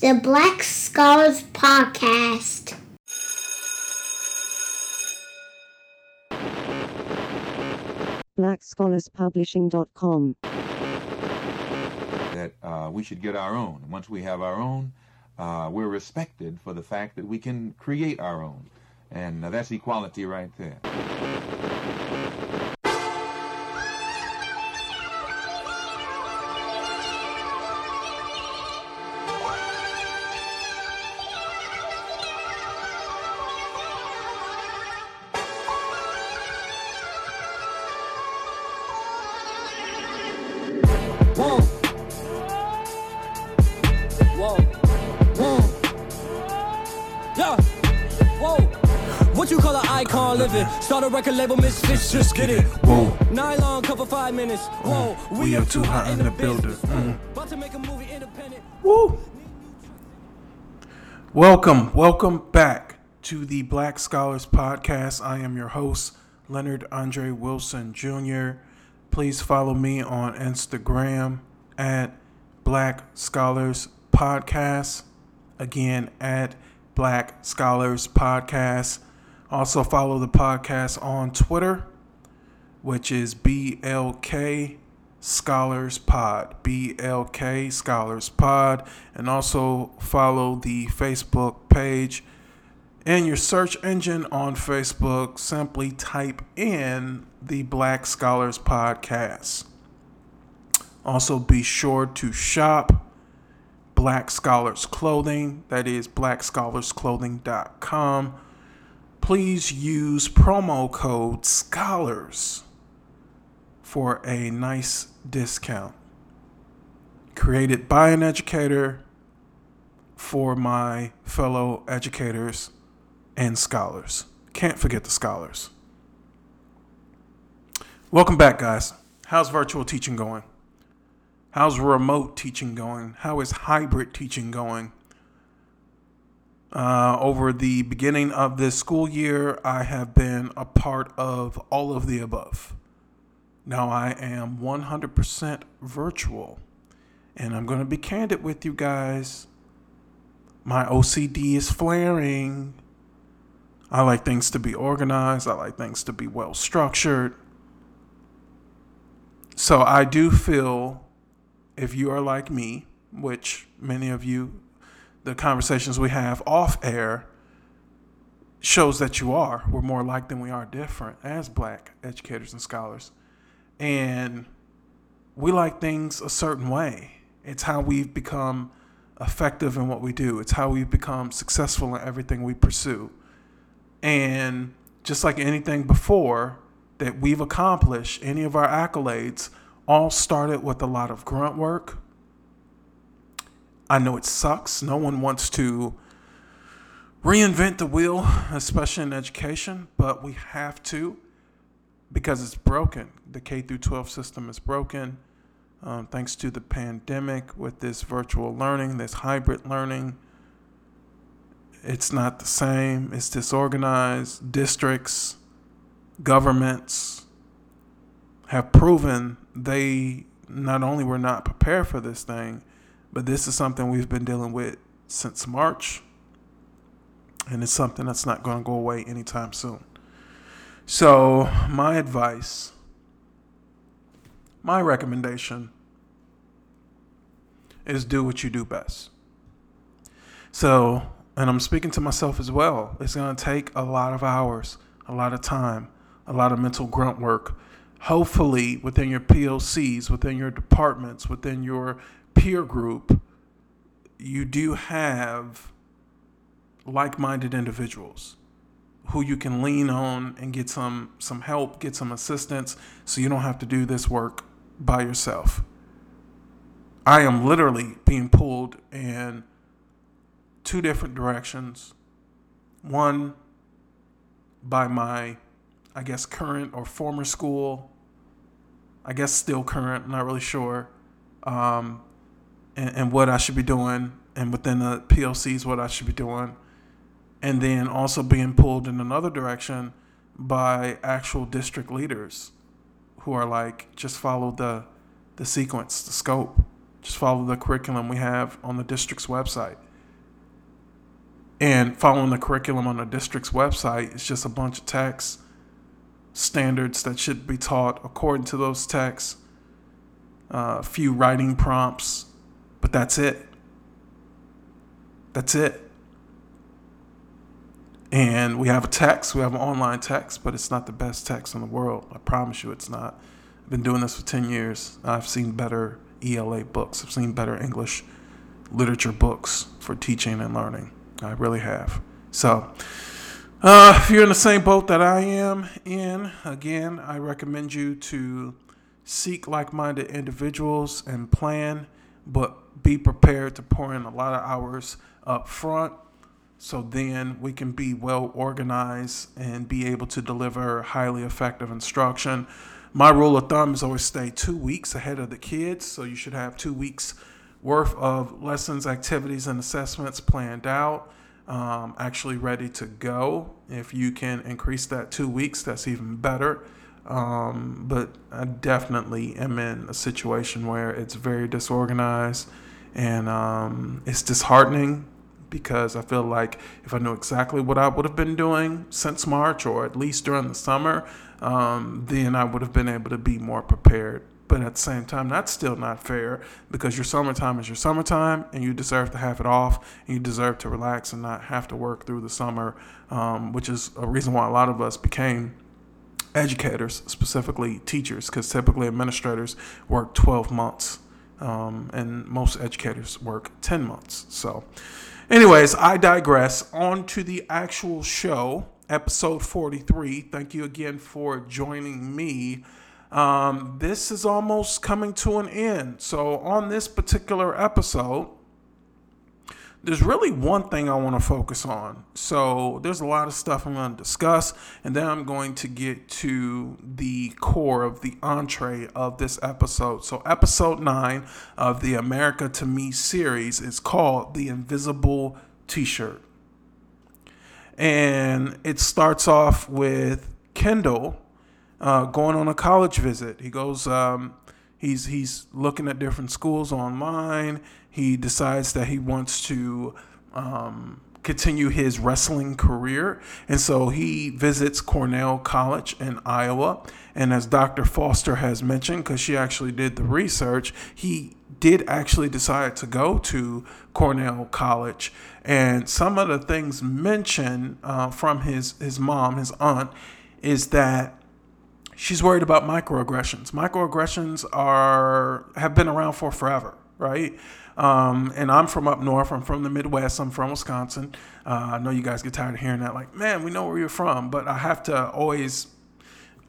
the Black Scholars Podcast. BlackScholarsPublishing.com. That we should get our own. Once we have our own, we're respected for the fact that we can create our own. And that's equality right there. Start a record label, misfits, just get it. Whoa. Nylon cover 5 minutes. Whoa. We are too hot in the building. About to make a movie independent. Woo. Welcome back to the Black Scholars Podcast. I am your host, Leonard Andre Wilson Jr. Please follow me on Instagram at Black Scholars Podcast. Again, at Black Scholars Podcast. Also follow the podcast on Twitter, which is BLK Scholars Pod, BLK Scholars Pod. And also follow the Facebook page. In your search engine on Facebook, simply type in the Black Scholars Podcast. Also be sure to shop Black Scholars Clothing. That is BlackScholarsClothing.com. Please use promo code SCHOLARS for a nice discount. Created by an educator for my fellow educators and scholars. Can't forget the scholars. Welcome back, guys. How's virtual teaching going? How's remote teaching going? How is hybrid teaching going? Over the beginning of this school year, I have been a part of all of the above. Now I am 100% virtual, and I'm going to be candid with you guys. My OCD is flaring. I like things to be organized. I like things to be well structured. So I do feel, if you are like me, which many of you, the conversations we have off air shows that you are. We're more alike than we are different as Black educators and scholars. And we like things a certain way. It's how we've become effective in what we do. It's how we've become successful in everything we pursue. And just like anything before that we've accomplished, any of our accolades all started with a lot of grunt work. I know it sucks. No one wants to reinvent the wheel, especially in education, but we have to because it's broken. The K through 12 system is broken thanks to the pandemic with this virtual learning, this hybrid learning. It's not the same. It's disorganized. Districts, governments have proven they not only were not prepared for this thing, but this is something we've been dealing with since March. And it's something that's not going to go away anytime soon. So my advice, my recommendation is do what you do best. So, and I'm speaking to myself as well. It's going to take a lot of hours, a lot of time, a lot of mental grunt work. Hopefully within your POCs, within your departments, within your peer group, you do have like-minded individuals who you can lean on and get some help, get some assistance, so you don't have to do this work by yourself. I am literally being pulled in two different directions. One, by my, I guess, current or former school. I guess still current, I'm not really sure. And what I should be doing, and within the POCs, what I should be doing, and then also being pulled in another direction by actual district leaders who are like, just follow the sequence, the scope, Just follow the curriculum we have on the district's website. And following the curriculum on the district's website is just a bunch of text, standards that should be taught according to those texts, a few writing prompts, but that's it. That's it. And we have a text, we have an online text, but it's not the best text in the world. I promise you it's not. I've been doing this for 10 years. I've seen better ELA books. I've seen better English literature books for teaching and learning. I really have. So if you're in the same boat that I am in, again, I recommend you to seek like-minded individuals and plan, but be prepared to pour in a lot of hours up front. So then we can be well organized and be able to deliver highly effective instruction. My rule of thumb is always stay 2 weeks ahead of the kids. So you should have 2 weeks worth of lessons, activities, and assessments planned out, actually ready to go. If you can increase that 2 weeks, that's even better. But I definitely am in a situation where it's very disorganized and it's disheartening. Because I feel like if I knew exactly what I would have been doing since March or at least during the summer, then I would have been able to be more prepared. But at the same time, that's still not fair because your summertime is your summertime and you deserve to have it off and you deserve to relax and not have to work through the summer, which is a reason why a lot of us became educators, specifically teachers, because typically administrators work 12 months and most educators work 10 months. So anyways, I digress. On to the actual show, episode 43. Thank you again for joining me. This is almost coming to an end. So on this particular episode, there's really one thing I want to focus on. So there's a lot of stuff I'm going to discuss, and then I'm going to get to the core of the entree of this episode. So episode 9 of the America to Me series is called The Invisible T-Shirt. And it starts off with Kendale going on a college visit. He goes, he's looking at different schools online. He decides that he wants to continue his wrestling career. And so he visits Cornell College in Iowa. And as Dr. Foster has mentioned, because she actually did the research, he did actually decide to go to Cornell College. And some of the things mentioned from his mom, his aunt, is that she's worried about microaggressions. Microaggressions have been around for forever, right? And I'm from up north. I'm from the Midwest. I'm from Wisconsin. I know you guys get tired of hearing that. Like, man, we know where you're from. But I have to always,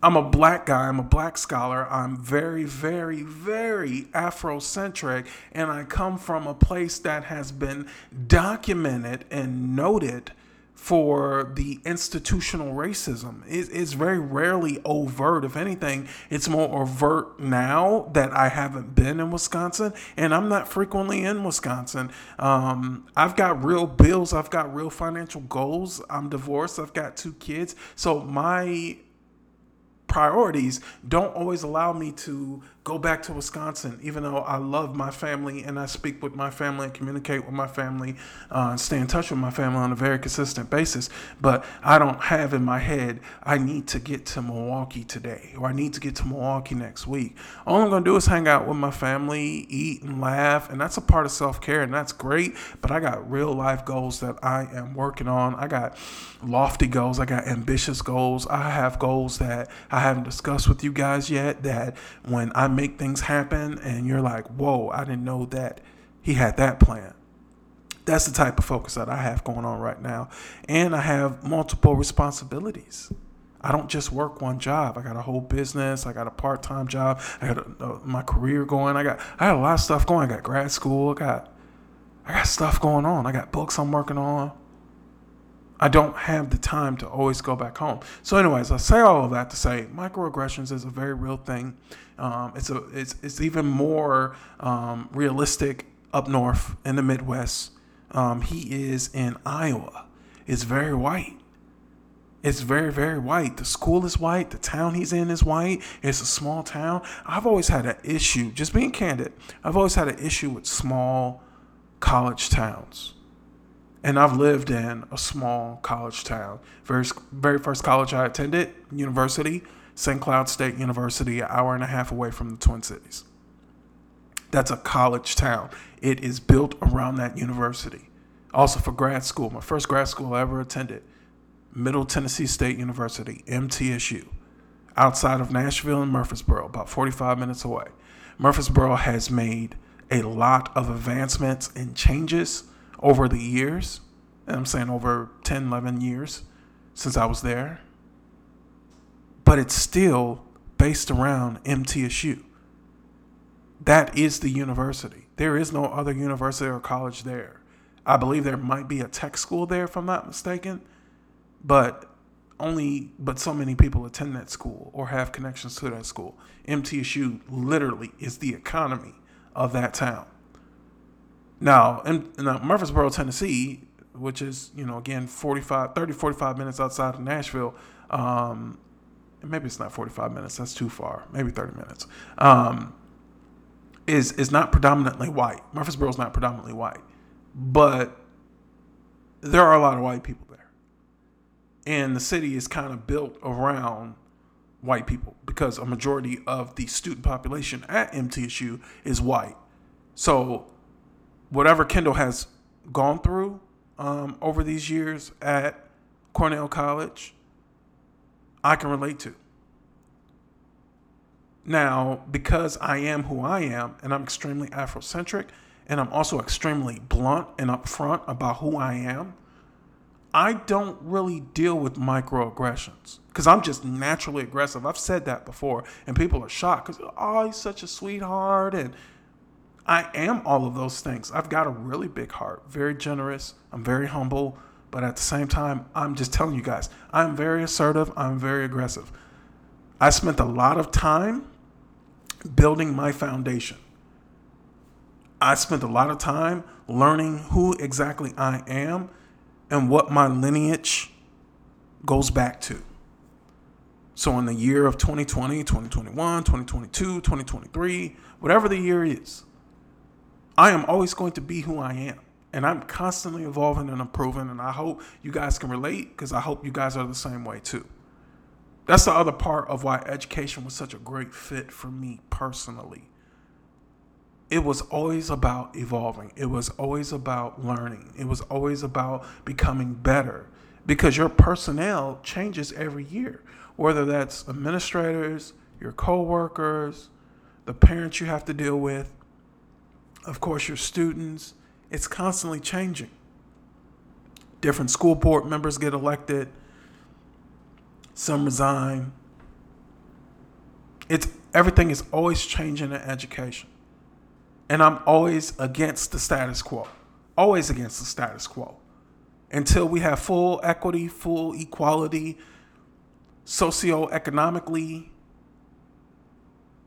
I'm a black guy. I'm a black scholar. I'm very, very, very Afrocentric. And I come from a place that has been documented and noted for the institutional racism. It's very rarely overt. If anything, it's more overt now that I haven't been in Wisconsin, and I'm not frequently in Wisconsin. I've got real bills. I've got real financial goals. I'm divorced. I've got 2 kids. So my priorities don't always allow me to go back to Wisconsin, even though I love my family and I speak with my family and communicate with my family, stay in touch with my family on a very consistent basis. But I don't have in my head, I need to get to Milwaukee today, or I need to get to Milwaukee next week. All I'm going to do is hang out with my family, eat and laugh. And that's a part of self-care, and that's great. But I got real life goals that I am working on. I got lofty goals. I got ambitious goals. I have goals that I haven't discussed with you guys yet, that when I make things happen and you're like, whoa, I didn't know that he had that plan. That's the type of focus that I have going on right now. And I have multiple responsibilities. I don't just work one job. I got a whole business. I got a part-time job. I got my career going. I got a lot of stuff going. I got grad school. I got stuff going on. I got books I'm working on. I don't have the time to always go back home. So anyways, I say all of that to say microaggressions is a very real thing. It's even more realistic up north in the Midwest. He is in Iowa. It's very white. It's very, very white. The school is white. The town he's in is white. It's a small town. I've always had an issue, just being candid, I've always had an issue with small college towns. And I've lived in a small college town. Very first college I attended, university, St. Cloud State University, an hour and a half away from the Twin Cities. That's a college town. It is built around that university. Also for grad school, my first grad school I ever attended, Middle Tennessee State University, MTSU, outside of Nashville and Murfreesboro, about 45 minutes away. Murfreesboro has made a lot of advancements and changes over the years, and I'm saying over 10, 11 years since I was there, but it's still based around MTSU. That is the university. There is no other university or college there. I believe there might be a tech school there, if I'm not mistaken, but so many people attend that school or have connections to that school. MTSU literally is the economy of that town. Now, in Murfreesboro, Tennessee, which is, again, 45 minutes outside of Nashville, maybe it's not 45 minutes, that's too far, maybe 30 minutes, is not predominantly white. Murfreesboro is not predominantly white, but there are a lot of white people there. And the city is kind of built around white people because a majority of the student population at MTSU is white. So whatever Kendall has gone through over these years at Cornell College, I can relate to. Now, because I am who I am, and I'm extremely Afrocentric, and I'm also extremely blunt and upfront about who I am, I don't really deal with microaggressions because I'm just naturally aggressive. I've said that before, and people are shocked because, oh, he's such a sweetheart, and I am all of those things. I've got a really big heart, very generous. I'm very humble, but at the same time, I'm just telling you guys, I'm very assertive. I'm very aggressive. I spent a lot of time building my foundation. I spent a lot of time learning who exactly I am and what my lineage goes back to. So in the year of 2020, 2021, 2022, 2023, whatever the year is, I am always going to be who I am, and I'm constantly evolving and improving, and I hope you guys can relate because I hope you guys are the same way too. That's the other part of why education was such a great fit for me personally. It was always about evolving. It was always about learning. It was always about becoming better because your personnel changes every year, whether that's administrators, your coworkers, the parents you have to deal with, of course, your students. It's constantly changing. Different school board members get elected. Some resign. Everything is always changing in education. And I'm always against the status quo. Always against the status quo. Until we have full equity, full equality, socioeconomically,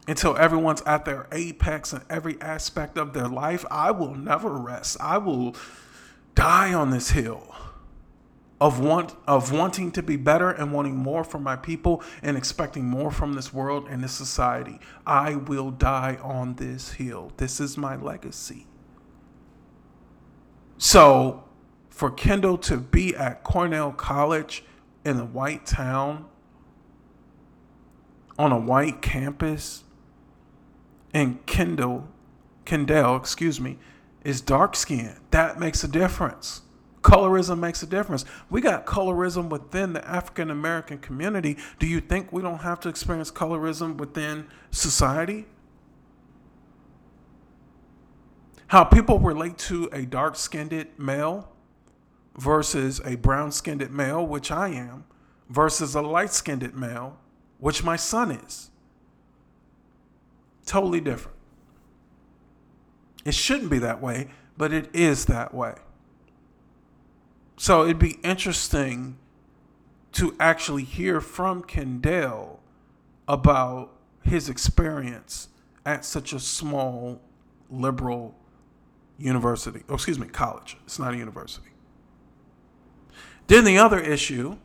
until everyone's at their apex in every aspect of their life, I will never rest. I will die on this hill of wanting to be better and wanting more from my people and expecting more from this world and this society. I will die on this hill. This is my legacy. So for Kendall to be at Cornell College in a white town, on a white campus, and Kendale, is dark-skinned. That makes a difference. Colorism makes a difference. We got colorism within the African-American community. Do you think we don't have to experience colorism within society? How people relate to a dark-skinned male versus a brown-skinned male, which I am, versus a light-skinned male, which my son is. Totally different. It shouldn't be that way, but it is that way. So it'd be interesting to actually hear from Kendale about his experience at such a small liberal university. Oh, excuse me, college. It's not a university. Then the other issue,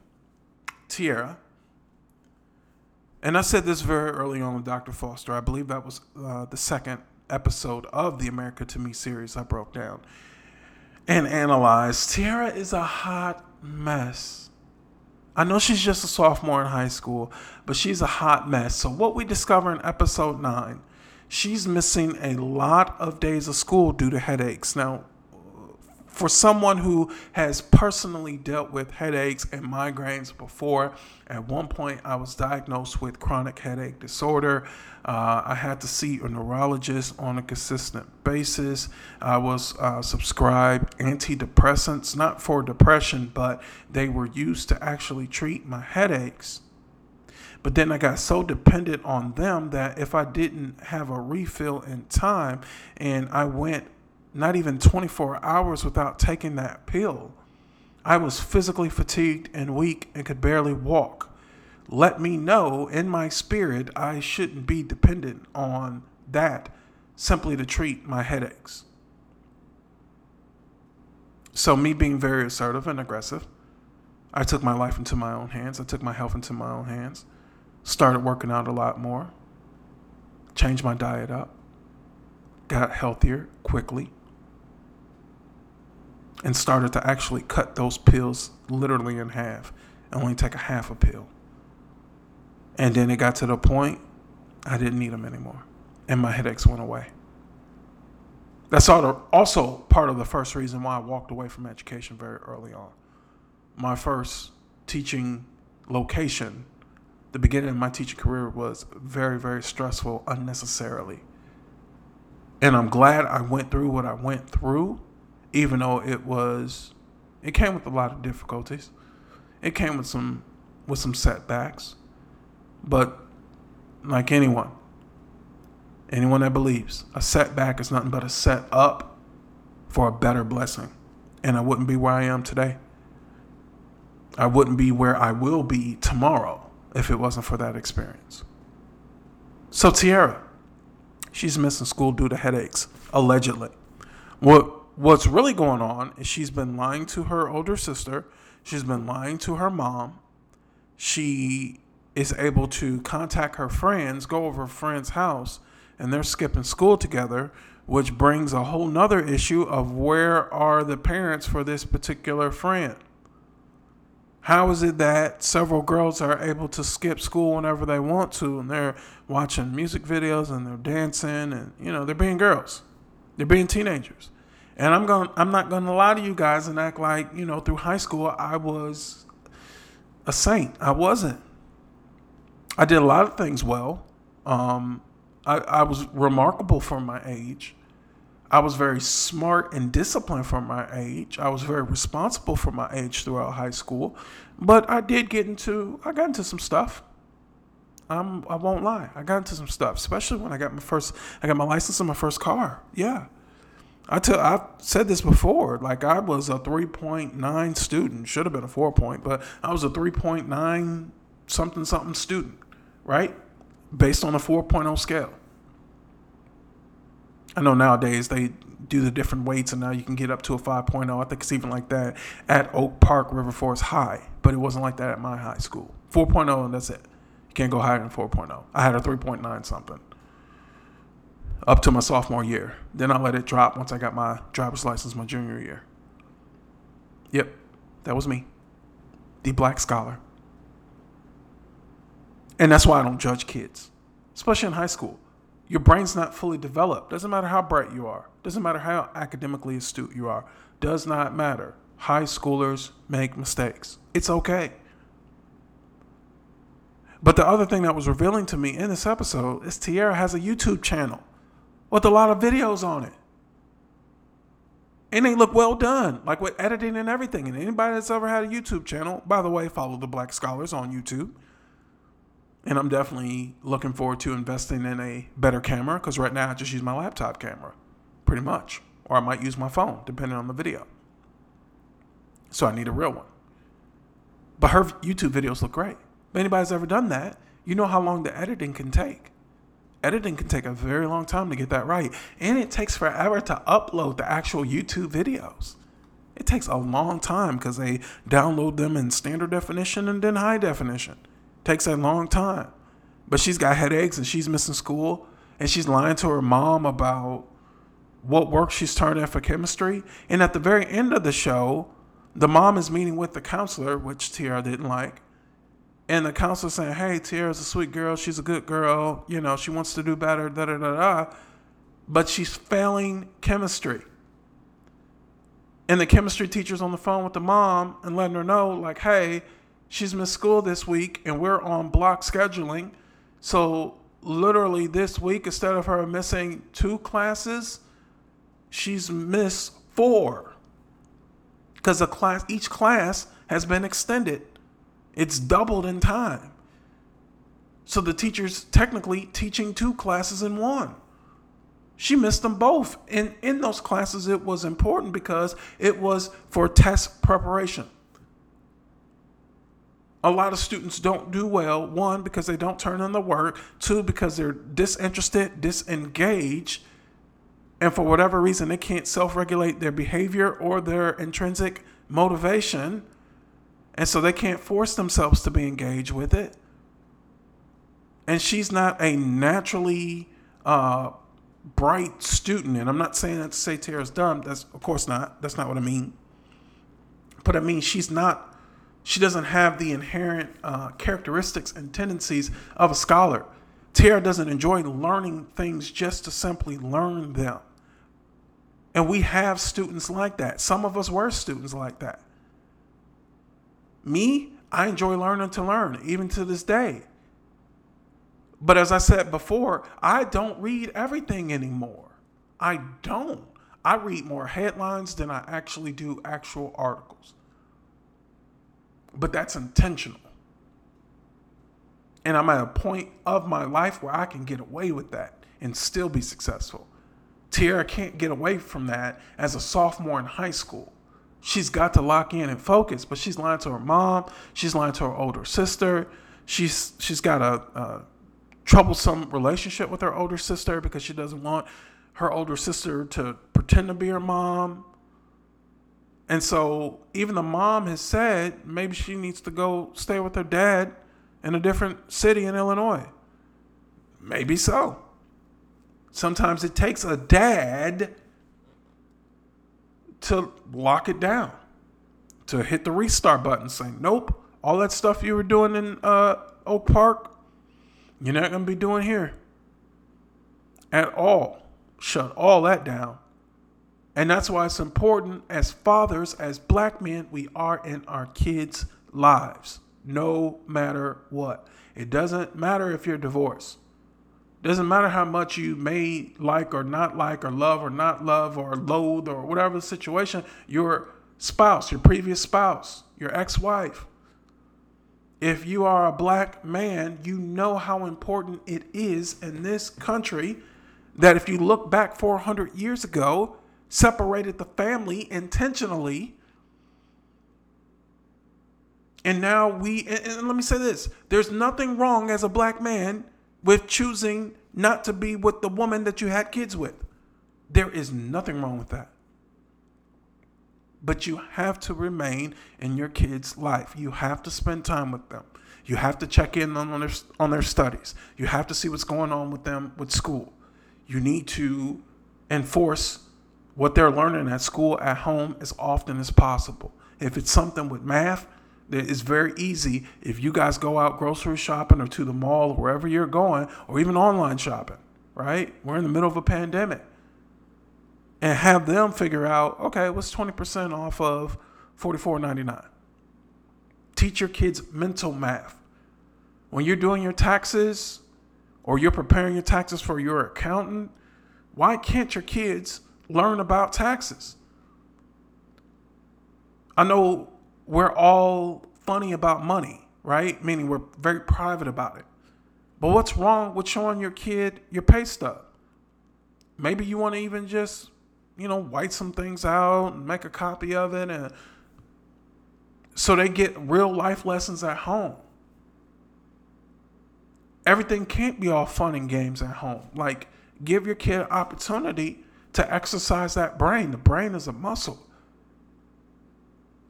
Tiara. And I said this very early on with Dr. Foster. I believe that was the second episode of the America to Me series I broke down and analyzed. Tiara is a hot mess. I know she's just a sophomore in high school, but she's a hot mess. So what we discover in episode 9, she's missing a lot of days of school due to headaches. Now, for someone who has personally dealt with headaches and migraines before, at one point I was diagnosed with chronic headache disorder. I had to see a neurologist on a consistent basis. I was subscribed antidepressants, not for depression, but they were used to actually treat my headaches. But then I got so dependent on them that if I didn't have a refill in time, and I went not even 24 hours without taking that pill, I was physically fatigued and weak and could barely walk. Let me know in my spirit I shouldn't be dependent on that simply to treat my headaches. So me being very assertive and aggressive, I took my life into my own hands. I took my health into my own hands. Started working out a lot more, changed my diet up, got healthier quickly, and started to actually cut those pills literally in half and only take a half a pill. And then it got to the point I didn't need them anymore, and my headaches went away. That's also part of the first reason why I walked away from education very early on. My first teaching location, the beginning of my teaching career, was very, very stressful unnecessarily. And I'm glad I went through what I went through, even though it came with a lot of difficulties. It came with some setbacks. But like anyone that believes, a setback is nothing but a set up for a better blessing. And I wouldn't be where I am today. I wouldn't be where I will be tomorrow if it wasn't for that experience. So Tiara, she's missing school due to headaches, allegedly. What's really going on is she's been lying to her older sister. She's been lying to her mom. She is able to contact her friends, go over a friend's house, and they're skipping school together, which brings a whole nother issue of where are the parents for this particular friend? How is it that several girls are able to skip school whenever they want to, and they're watching music videos and they're dancing, and they're being girls, they're being teenagers? And I'm not going to lie to you guys and act like through high school I was a saint. I wasn't. I did a lot of things well. I was remarkable for my age. I was very smart and disciplined for my age. I was very responsible for my age throughout high school. But I got into some stuff. I won't lie. I got into some stuff, especially when I got my license and my first car. Yeah. I've said this before. Like, I was a 3.9 student. Should have been a 4.0, but I was a 3.9 something student, right? Based on a 4.0 scale. I know nowadays they do the different weights, and now you can get up to a 5.0. I think it's even like that at Oak Park River Forest High, but it wasn't like that at my high school. 4.0 and that's it. You can't go higher than 4.0. I had a 3.9 something up to my sophomore year. Then I let it drop once I got my driver's license my junior year. Yep, that was me, the Black Scholar. And that's why I don't judge kids, especially in high school. Your brain's not fully developed. Doesn't matter how bright you are. Doesn't matter how academically astute you are. Does not matter. High schoolers make mistakes. It's okay. But the other thing that was revealing to me in this episode is Tiara has a YouTube channel with a lot of videos on it. And they look well done, like with editing and everything. And anybody that's ever had a YouTube channel, by the way, follow the Black Scholars on YouTube. And I'm definitely looking forward to investing in a better camera, because right now I just use my laptop camera pretty much. Or I might use my phone, depending on the video. So I need a real one. But her YouTube videos look great. If anybody's ever done that, you know how long the editing can take. Editing can take a very long time to get that right. And it takes forever to upload the actual YouTube videos. It takes a long time because they download them in standard definition and then high definition. Takes a long time. But she's got headaches and she's missing school and she's lying to her mom about what work she's turned in for chemistry. And at the very end of the show, the mom is meeting with the counselor, which Tiara didn't like. And the counselor saying, hey, Tiara's a sweet girl. She's a good girl. You know, she wants to do better, But she's failing chemistry. And the chemistry teacher's on the phone with the mom and letting her know, like, hey, she's missed school this week and we're on block scheduling. So literally this week, instead of her missing 2 classes, she's missed 4. Because each class has been extended. It's doubled in time. So the teacher's technically teaching 2 classes in one. She missed them both. And in those classes, it was important because it was for test preparation. A lot of students don't do well, 1, because they don't turn in the work, 2, because they're disinterested, disengaged, and for whatever reason, they can't self-regulate their behavior or their intrinsic motivation. And so they can't force themselves to be engaged with it. And she's not a naturally bright student. And I'm not saying that to say Tiara's dumb. That's, of course, not. That's not what I mean. But I mean, she doesn't have the inherent characteristics and tendencies of a scholar. Tiara doesn't enjoy learning things just to simply learn them. And we have students like that. Some of us were students like that. Me, I enjoy learning to learn, even to this day. But as I said before, I don't read everything anymore. I don't. I read more headlines than I actually do actual articles. But that's intentional. And I'm at a point of my life where I can get away with that and still be successful. Tiara can't get away from that as a sophomore in high school. She's got to lock in and focus, but she's lying to her mom. She's lying to her older sister. She's got a troublesome relationship with her older sister because she doesn't want her older sister to pretend to be her mom. And so even the mom has said maybe she needs to go stay with her dad in a different city in Illinois. Maybe so. Sometimes it takes a dad to lock it down, to hit the restart button, saying, nope, all that stuff you were doing in Oak Park, you're not going to be doing here at all. Shut all that down. And that's why it's important as fathers, as black men, we are in our kids' lives, no matter what. It doesn't matter if you're divorced. Doesn't matter how much you may like or love or not love or loathe or whatever the situation, your spouse, your previous spouse, your ex-wife. If you are a black man, you know how important it is in this country that if you look back 400 years ago, separated the family intentionally. And now and let me say this, there's nothing wrong as a black man with choosing not to be with the woman that you had kids with. There is nothing wrong with that. But you have to remain in your kids' life. You have to spend time with them. You have to check in on their studies. You have to see what's going on with them with school. You need to enforce what they're learning at school, at home, as often as possible. If it's something with math, it's very easy if you guys go out grocery shopping or to the mall or wherever you're going, or even online shopping, right? We're in the middle of a pandemic. And have them figure out, okay, what's 20% off of $44.99? Teach your kids mental math. When you're doing your taxes or you're preparing your taxes for your accountant, why can't your kids learn about taxes? I know we're all funny about money, right? Meaning we're very private about it. But what's wrong with showing your kid your pay stub? Maybe you want to even just, white some things out and make a copy of it. And so they get real life lessons at home. Everything can't be all fun and games at home. Like, give your kid an opportunity to exercise that brain. The brain is a muscle.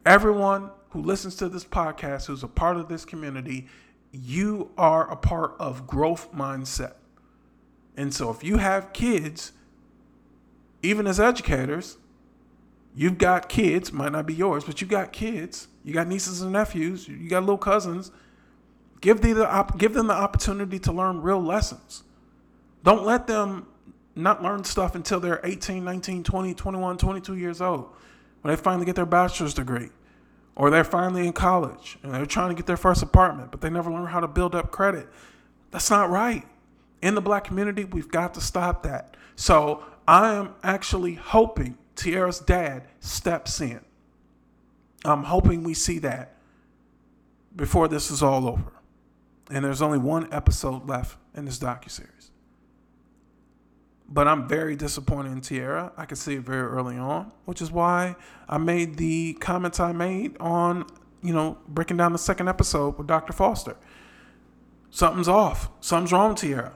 Everyone who listens to this podcast, who's a part of this community, you are a part of growth mindset. And so if you have kids, even as educators, you've got kids, might not be yours, but you got kids, you got nieces and nephews, you got little cousins. Give them the opportunity to learn real lessons. Don't let them not learn stuff until they're 18, 19, 20, 21, 22 years old, when they finally get their bachelor's degree, or they're finally in college and they're trying to get their first apartment, but they never learn how to build up credit. That's not right. In the Black community, we've got to stop that. So I am actually hoping Tiara's dad steps in. I'm hoping we see that before this is all over. And there's only one episode left in this docuseries. But I'm very disappointed in Tiara. I could see it very early on, which is why I made the comments I made on, breaking down the second episode with Dr. Foster. Something's off. Something's wrong with Tiara.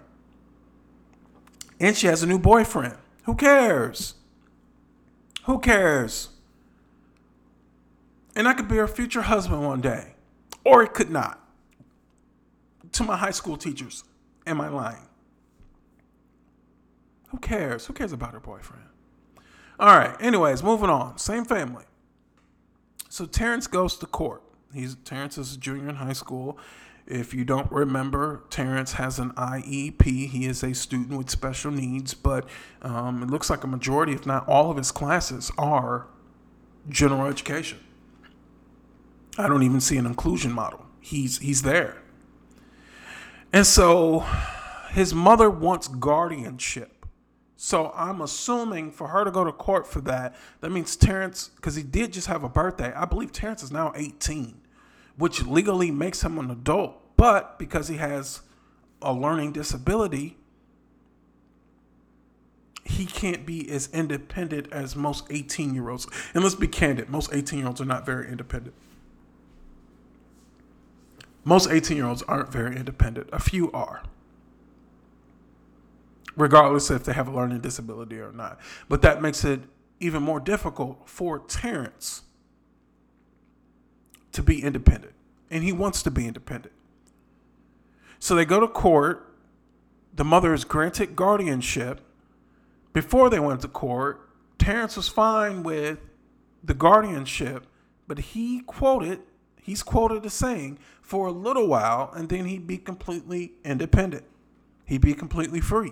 And she has a new boyfriend. Who cares? Who cares? And I could be her future husband one day. Or it could not. To my high school teachers, am I lying? Who cares? Who cares about her boyfriend? All right. Anyways, moving on. Same family. So Terrence goes to court. Terrence is a junior in high school. If you don't remember, Terrence has an IEP. He is a student with special needs, but it looks like a majority, if not all of his classes are general education. I don't even see an inclusion model. He's there. And so his mother wants guardianship. So I'm assuming for her to go to court for that, that means Terrence, because he did just have a birthday. I believe Terrence is now 18, which legally makes him an adult. But because he has a learning disability, he can't be as independent as most 18-year-olds. And let's be candid, most 18-year-olds are not very independent. Most 18-year-olds aren't very independent. A few are. Regardless if they have a learning disability or not. But that makes it even more difficult for Terrence to be independent. And he wants to be independent. So they go to court. The mother is granted guardianship. Before they went to court, Terrence was fine with the guardianship, but he's quoted as saying, for a little while, and then he'd be completely independent. He'd be completely free.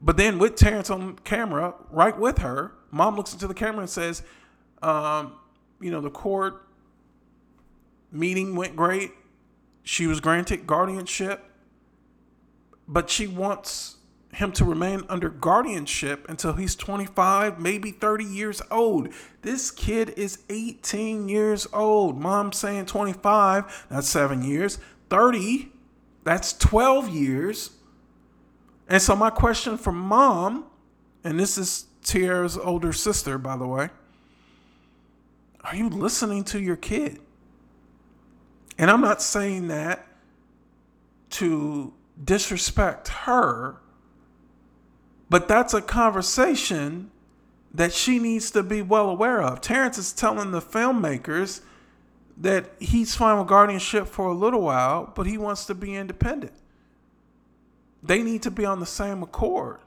But then with Terrence on camera, right with her, mom looks into the camera and says, the court meeting went great. She was granted guardianship, but she wants him to remain under guardianship until he's 25, maybe 30 years old. This kid is 18 years old. Mom saying 25, that's 7 years. 30, that's 12 years. And so my question for mom, and this is Tiara's older sister, by the way, are you listening to your kid? And I'm not saying that to disrespect her, but that's a conversation that she needs to be well aware of. Terrence is telling the filmmakers that he's fine with guardianship for a little while, but he wants to be independent. They need to be on the same accord.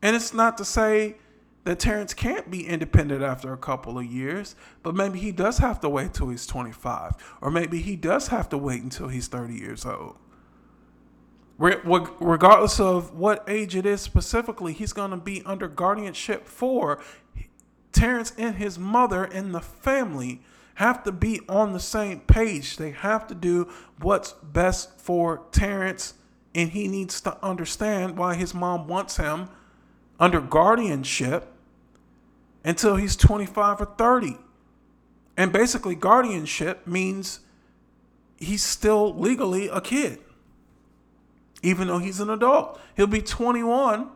And it's not to say that Terrence can't be independent after a couple of years, but maybe he does have to wait till he's 25, or maybe he does have to wait until he's 30 years old. Regardless of what age it is specifically, he's going to be under guardianship for. Terrence and his mother and the family have to be on the same page. They have to do what's best for Terrence. And he needs to understand why his mom wants him under guardianship until he's 25 or 30. And basically, guardianship means he's still legally a kid, even though he's an adult. He'll be 21,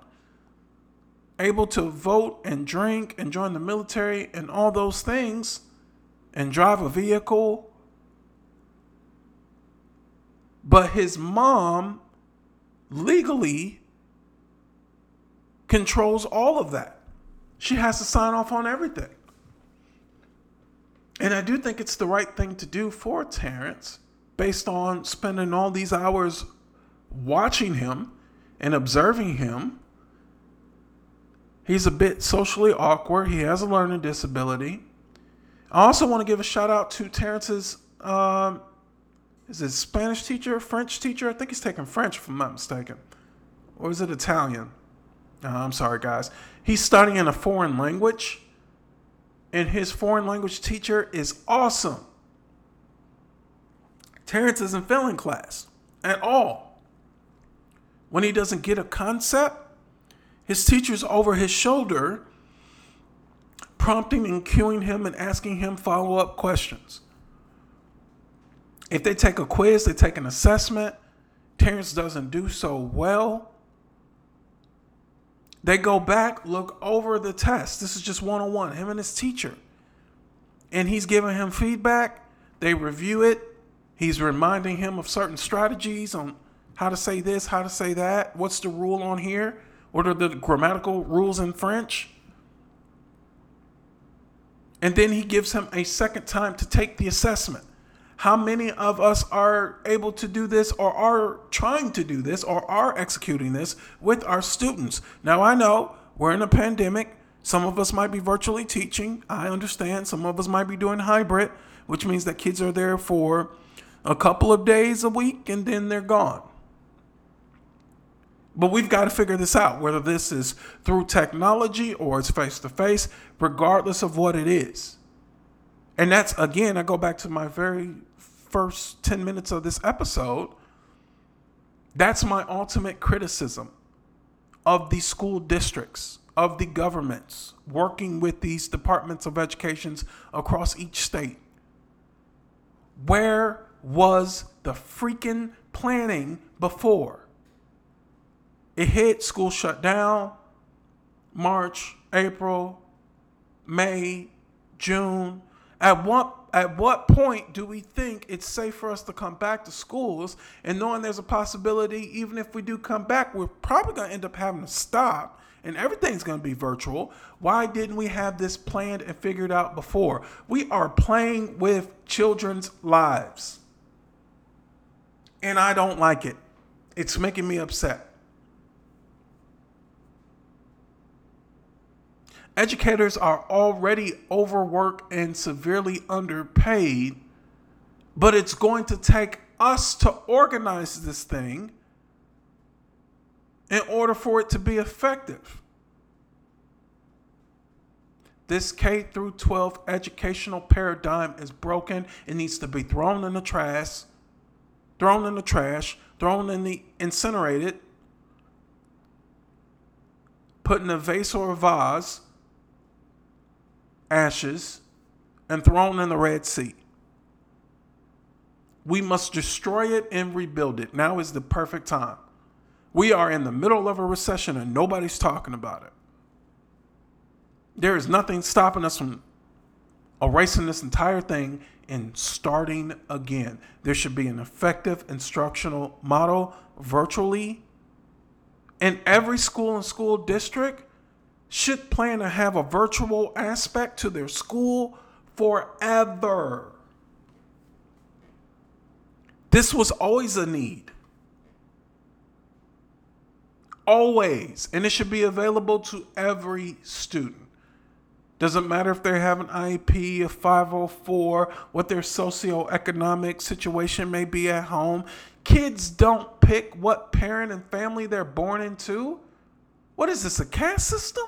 able to vote and drink and join the military and all those things and drive a vehicle. But his mom legally controls all of that. She has to sign off on everything. And I do think it's the right thing to do for Terrence, based on spending all these hours watching him and observing him. He's a bit socially awkward. He has a learning disability. I also want to give a shout out to Terrence's, is it Spanish teacher, French teacher? I think he's taking French, if I'm not mistaken. Or is it Italian? I'm sorry, guys. He's studying a foreign language, and his foreign language teacher is awesome. Terrence isn't failing class at all. When he doesn't get a concept, his teacher's over his shoulder, prompting and cueing him and asking him follow-up questions. If they take a quiz, they take an assessment, Terrence doesn't do so well, they go back, look over the test. This is just one-on-one, him and his teacher. And he's giving him feedback. They review it. He's reminding him of certain strategies on how to say this, how to say that. What's the rule on here? What are the grammatical rules in French? And then he gives him a second time to take the assessment. How many of us are able to do this, or are trying to do this, or are executing this with our students? Now, I know we're in a pandemic. Some of us might be virtually teaching. I understand. Some of us might be doing hybrid, which means that kids are there for a couple of days a week and then they're gone. But we've got to figure this out, whether this is through technology or it's face-to-face, regardless of what it is. And that's, again, I go back to my very first 10 minutes of this episode. That's my ultimate criticism of the school districts, of the governments, working with these departments of education across each state. Where was the freaking planning before? It hit school shut down March, April, May, June. At what point do we think it's safe for us to come back to schools, and knowing there's a possibility, even if we do come back, we're probably going to end up having to stop and everything's going to be virtual? Why didn't we have this planned and figured out before? We are playing with children's lives. And I don't like it. It's making me upset. Educators are already overworked and severely underpaid, but it's going to take us to organize this thing in order for it to be effective. This K through 12 educational paradigm is broken. It needs to be thrown in the trash, incinerated, put in a vase or a vase, ashes, and thrown in the Red Sea. We must destroy it and rebuild it. Now is the perfect time. We are in the middle of a recession and nobody's talking about it. There is nothing stopping us from erasing this entire thing and starting again. There should be an effective instructional model virtually, and every school and school district should plan to have a virtual aspect to their school forever. This was always a need. Always. And it should be available to every student. Doesn't matter if they have an IEP, a 504, what their socioeconomic situation may be at home. Kids don't pick what parent and family they're born into. What is this, a caste system?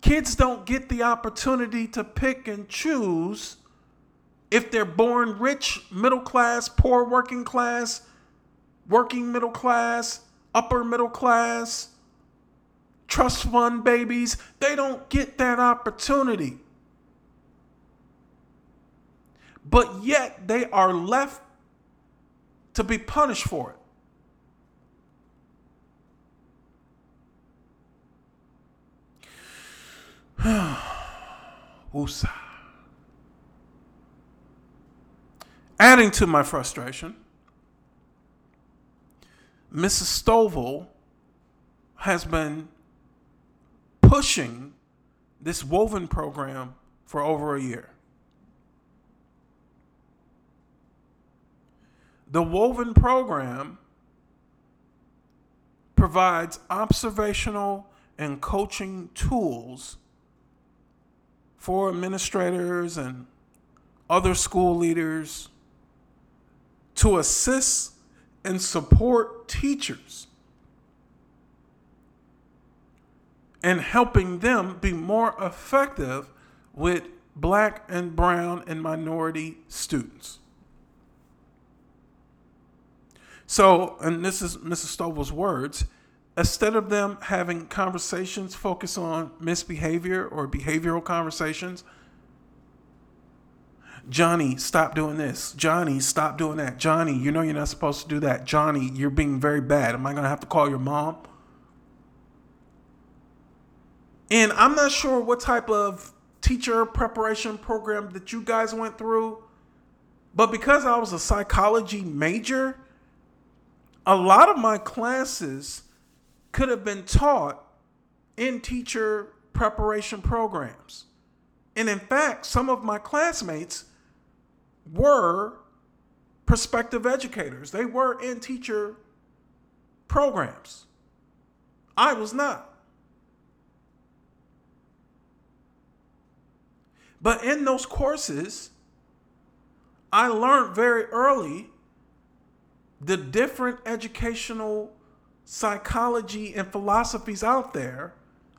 Kids don't get the opportunity to pick and choose if they're born rich, middle class, poor working middle class, upper middle class, trust fund babies. They don't get that opportunity. But yet they are left to be punished for it. Woosa. Adding to my frustration, Mrs. Stovall has been pushing this Woven program for over a year. The Woven program provides observational and coaching tools for administrators and other school leaders to assist and support teachers and helping them be more effective with Black and brown and minority students. So, and this is Mrs. Stovall's words, instead of them having conversations focused on misbehavior or behavioral conversations, Johnny, stop doing this. Johnny, stop doing that. Johnny, you know you're not supposed to do that. Johnny, you're being very bad. Am I going to have to call your mom? And I'm not sure what type of teacher preparation program that you guys went through, but because I was a psychology major, a lot of my classes could have been taught in teacher preparation programs. And in fact, some of my classmates were prospective educators. They were in teacher programs. I was not. But in those courses, I learned very early the different educational psychology and philosophies out there.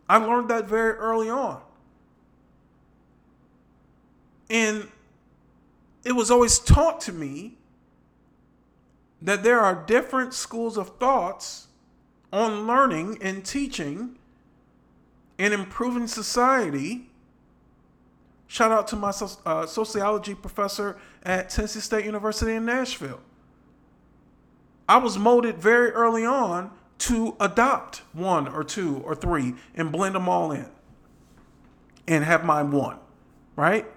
I learned that very early on. And it was always taught to me that there are different schools of thoughts on learning and teaching and improving society. Shout out to my sociology professor at Tennessee State University in Nashville. I was molded very early on to adopt one or two or three and blend them all in and have my one, right?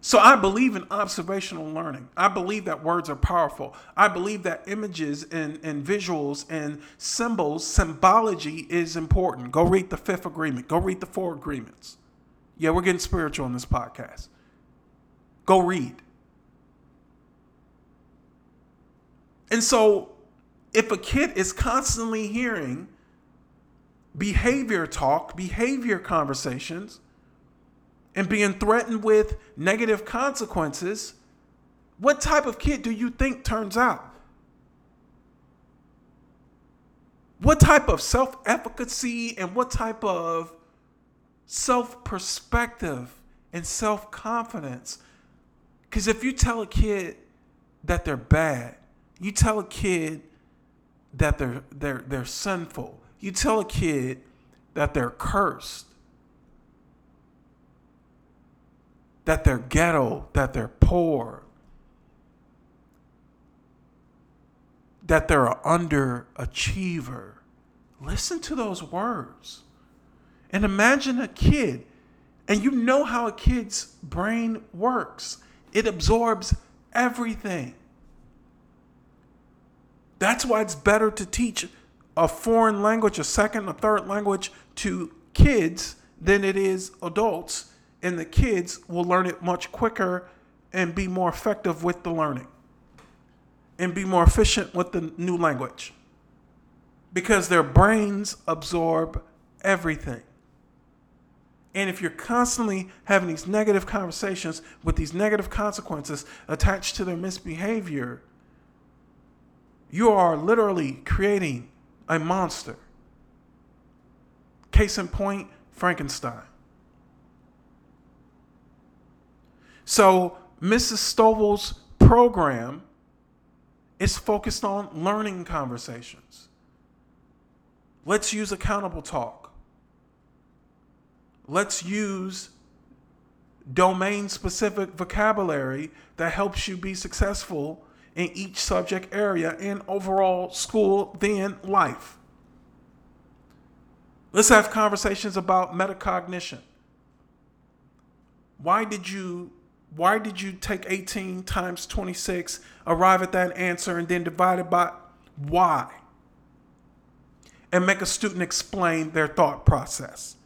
So I believe in observational learning. I believe that words are powerful. I believe that images and visuals and symbols, symbology is important. Go read the Fifth Agreement. Go read the Four Agreements. Yeah, we're getting spiritual in this podcast. Go read. And so if a kid is constantly hearing behavior talk, behavior conversations, and being threatened with negative consequences, what type of kid do you think turns out? What type of self-efficacy and what type of self-perspective and self-confidence? Because if you tell a kid that they're bad, you tell a kid that they're sinful, you tell a kid that they're cursed, that they're ghetto, that they're poor, that they're an underachiever. Listen to those words. And imagine a kid, and you know how a kid's brain works. It absorbs everything. That's why it's better to teach a foreign language, a second, a third language to kids than it is adults. And the kids will learn it much quicker and be more effective with the learning and be more efficient with the new language because their brains absorb everything. And if you're constantly having these negative conversations with these negative consequences attached to their misbehavior, you are literally creating a monster. Case in point, Frankenstein. So Mrs. Stovall's program is focused on learning conversations. Let's use accountable talk. Let's use domain-specific vocabulary that helps you be successful in each subject area and overall school, then life. Let's have conversations about metacognition. Why did you take 18 times 26, arrive at that answer, and then divide it by why? And make a student explain their thought process.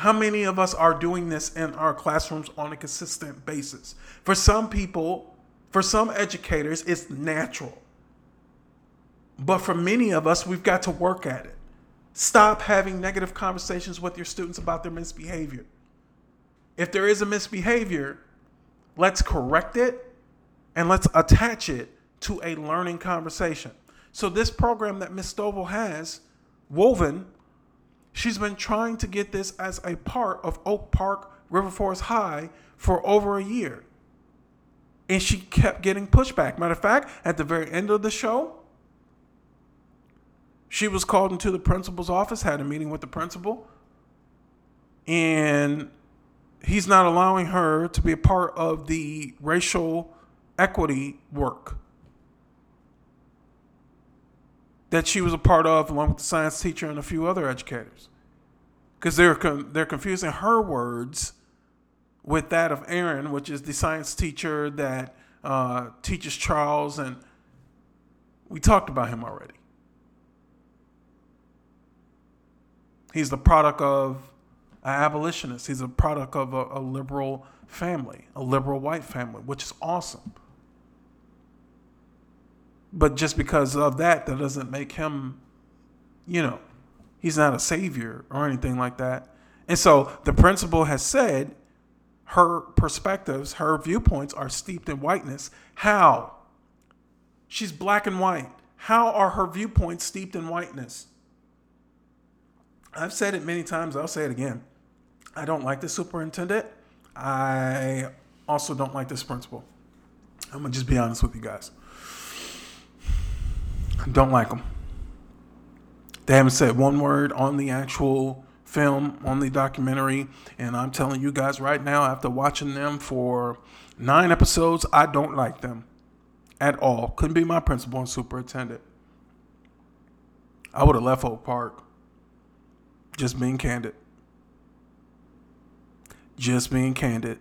How many of us are doing this in our classrooms on a consistent basis? For some people, for some educators, it's natural. But for many of us, we've got to work at it. Stop having negative conversations with your students about their misbehavior. If there is a misbehavior, let's correct it and let's attach it to a learning conversation. So this program that Ms. Stovall has, Woven, she's been trying to get this as a part of Oak Park River Forest High for over a year. And she kept getting pushback. Matter of fact, at the very end of the show, she was called into the principal's office, had a meeting with the principal, and he's not allowing her to be a part of the racial equity work that she was a part of, along with the science teacher and a few other educators. Because they're confusing her words with that of Aaron, which is the science teacher that teaches Charles, and we talked about him already. He's the product of an abolitionist. He's a product of a liberal family, a liberal white family, which is awesome. But just because of that, that doesn't make him, you know, he's not a savior or anything like that. And so the principal has said her perspectives, her viewpoints are steeped in whiteness. How? She's black and white. How are her viewpoints steeped in whiteness? I've said it many times. I'll say it again. I don't like the superintendent. I also don't like this principal. I'm going to just be honest with you guys. Don't like them. They haven't said one word on the actual film, on the documentary. And I'm telling you guys right now, after watching them for 9 episodes, I don't like them at all. Couldn't be my principal and superintendent. I would have left Oak Park. Just being candid. Just being candid.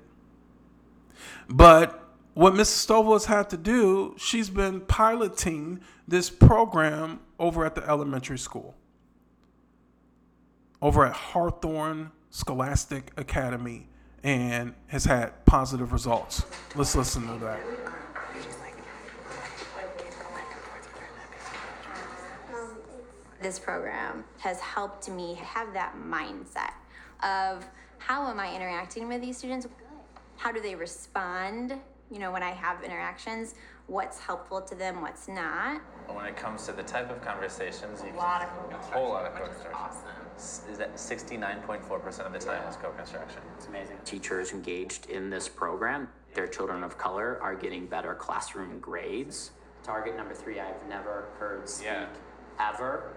But what Mrs. Stovall has had to do, she's been piloting this program over at the elementary school, over at Hawthorne Scholastic Academy, and has had positive results. Let's listen to that. This program has helped me have that mindset of how am I interacting with these students? How do they respond? You know, when I have interactions, what's helpful to them, what's not. When it comes to the type of conversations, a whole lot of co-construction. Is that 69.4% of the time was co-construction? It's amazing. Teachers engaged in this program, their children of color are getting better classroom grades. Target number 3, I've never heard speak ever.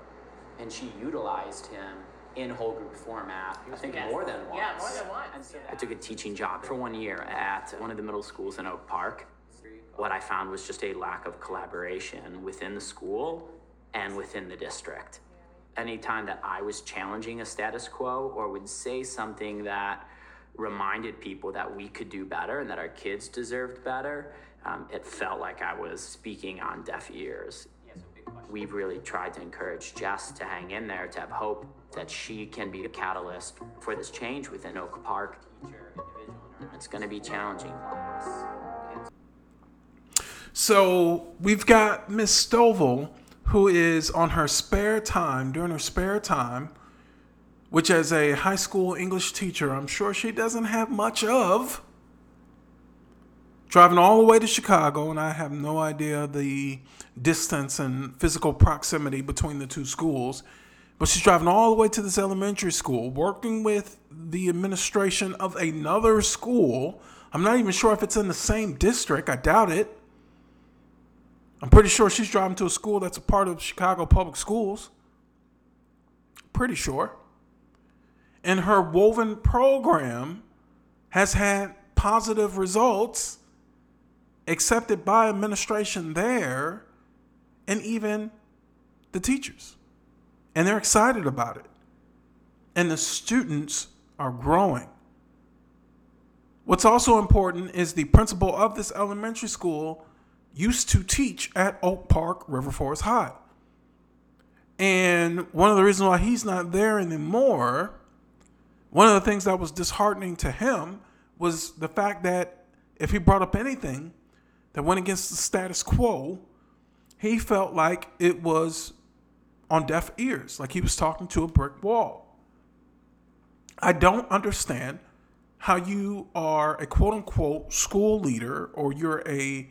And she utilized him in whole group format, I think more than once. Yeah, more than once. I took a teaching job for 1 year at one of the middle schools in Oak Park. What I found was just a lack of collaboration within the school and within the district. Anytime that I was challenging a status quo or would say something that reminded people that we could do better and that our kids deserved better, it felt like I was speaking on deaf ears. We've really tried to encourage Jess to hang in there, to have hope that she can be the catalyst for this change within Oak Park. It's going to be challenging. So we've got Ms. Stovall, who is on her spare time, during her spare time, which as a high school English teacher, I'm sure she doesn't have much of, driving all the way to Chicago, and I have no idea the distance and physical proximity between the two schools, but she's driving all the way to this elementary school, working with the administration of another school. I'm not even sure if it's in the same district. I doubt it. I'm pretty sure she's driving to a school that's a part of Chicago Public Schools. Pretty sure. And her Woven program has had positive results accepted by administration there and even the teachers. And they're excited about it. And the students are growing. What's also important is the principal of this elementary school used to teach at Oak Park River Forest High. And one of the reasons why he's not there anymore One of the things that was disheartening to him was the fact that if he brought up anything that went against the status quo, he felt like it was on deaf ears, like he was talking to a brick wall. I don't understand how you are a quote-unquote school leader, or you're an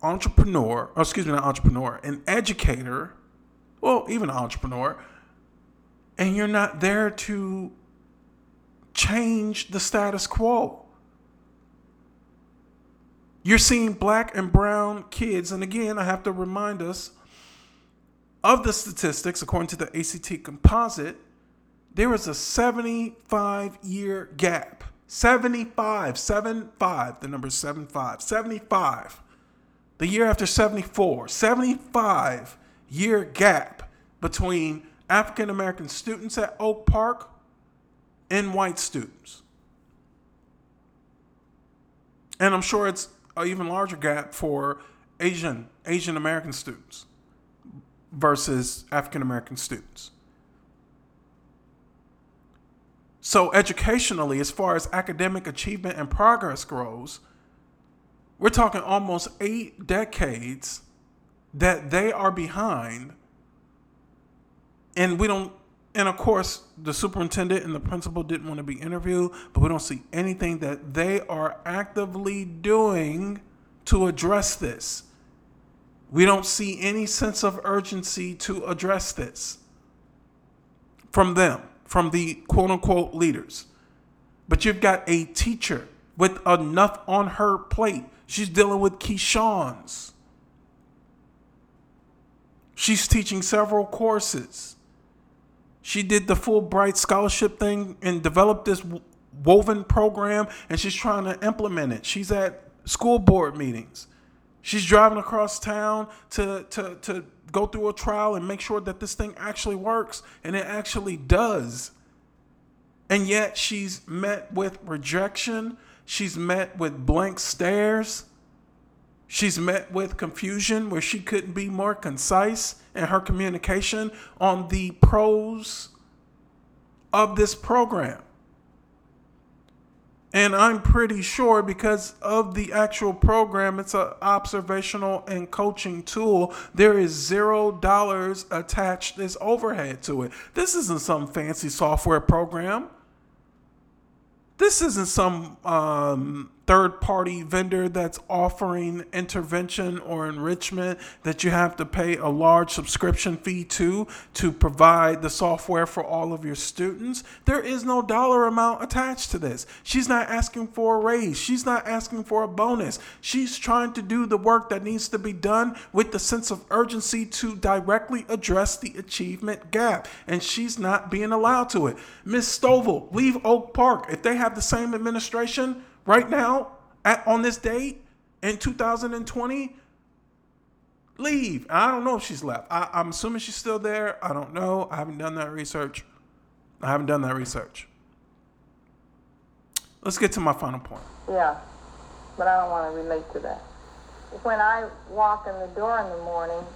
educator, well, even an entrepreneur, and you're not there to change the status quo. You're seeing black and brown kids, and again, I have to remind us of the statistics. According to the ACT composite, there was a 75-year gap. 75, the year after 74, 75-year gap between African-American students at Oak Park and white students. And I'm sure it's an even larger gap for Asian-American students versus African-American students. So educationally, as far as academic achievement and progress goes, we're talking almost 8 decades that they are behind. And we don't, and of course, the superintendent and the principal didn't want to be interviewed, but we don't see anything that they are actively doing to address this. We don't see any sense of urgency to address this from them, from the quote-unquote leaders. But you've got a teacher with enough on her plate. She's dealing with Keyshawn's. She's teaching several courses. She did the Fulbright scholarship thing and developed this Woven program, and she's trying to implement it. She's at school board meetings. She's driving across town to go through a trial and make sure that this thing actually works, and it actually does. And yet she's met with rejection. She's met with blank stares. She's met with confusion where she couldn't be more concise in her communication on the pros of this program. And I'm pretty sure, because of the actual program, it's an observational and coaching tool, there is $0 attached as overhead to it. This isn't some fancy software program. This isn't some third-party vendor that's offering intervention or enrichment that you have to pay a large subscription fee to provide the software for all of your students. There is no dollar amount attached to this. She's not asking for a raise. She's not asking for a bonus. She's trying to do the work that needs to be done with the sense of urgency to directly address the achievement gap, and she's not being allowed to it. Ms. Stovall, leave Oak Park. If they have the same administration right now, on this date in 2020, leave. I don't know if she's left. I'm assuming she's still there. I don't know. I haven't done that research. Let's get to my final point. Yeah, but I don't want to relate to that. When I walk in the door in the morning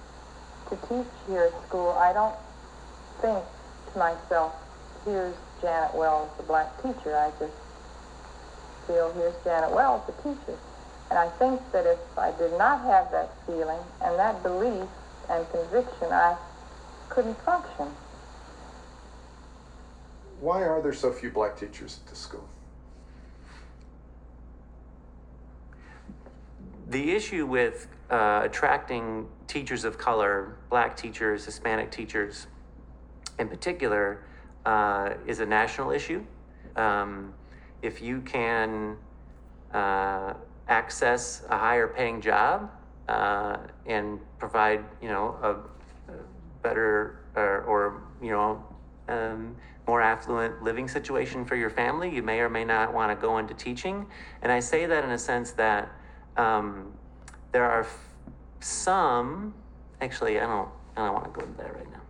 to teach here at school, I don't think to myself, here's Janet Wells, the black teacher. I just feel, here's Janet Wells, the teacher. And I think that if I did not have that feeling and that belief and conviction, I couldn't function. Why are there so few black teachers at this school? The issue with attracting teachers of color, black teachers, Hispanic teachers in particular, is a national issue. If you can access a higher paying job and provide, a better or more affluent living situation for your family, you may or may not want to go into teaching. And I say that in a sense that there are some, actually, I don't want to go into that right now.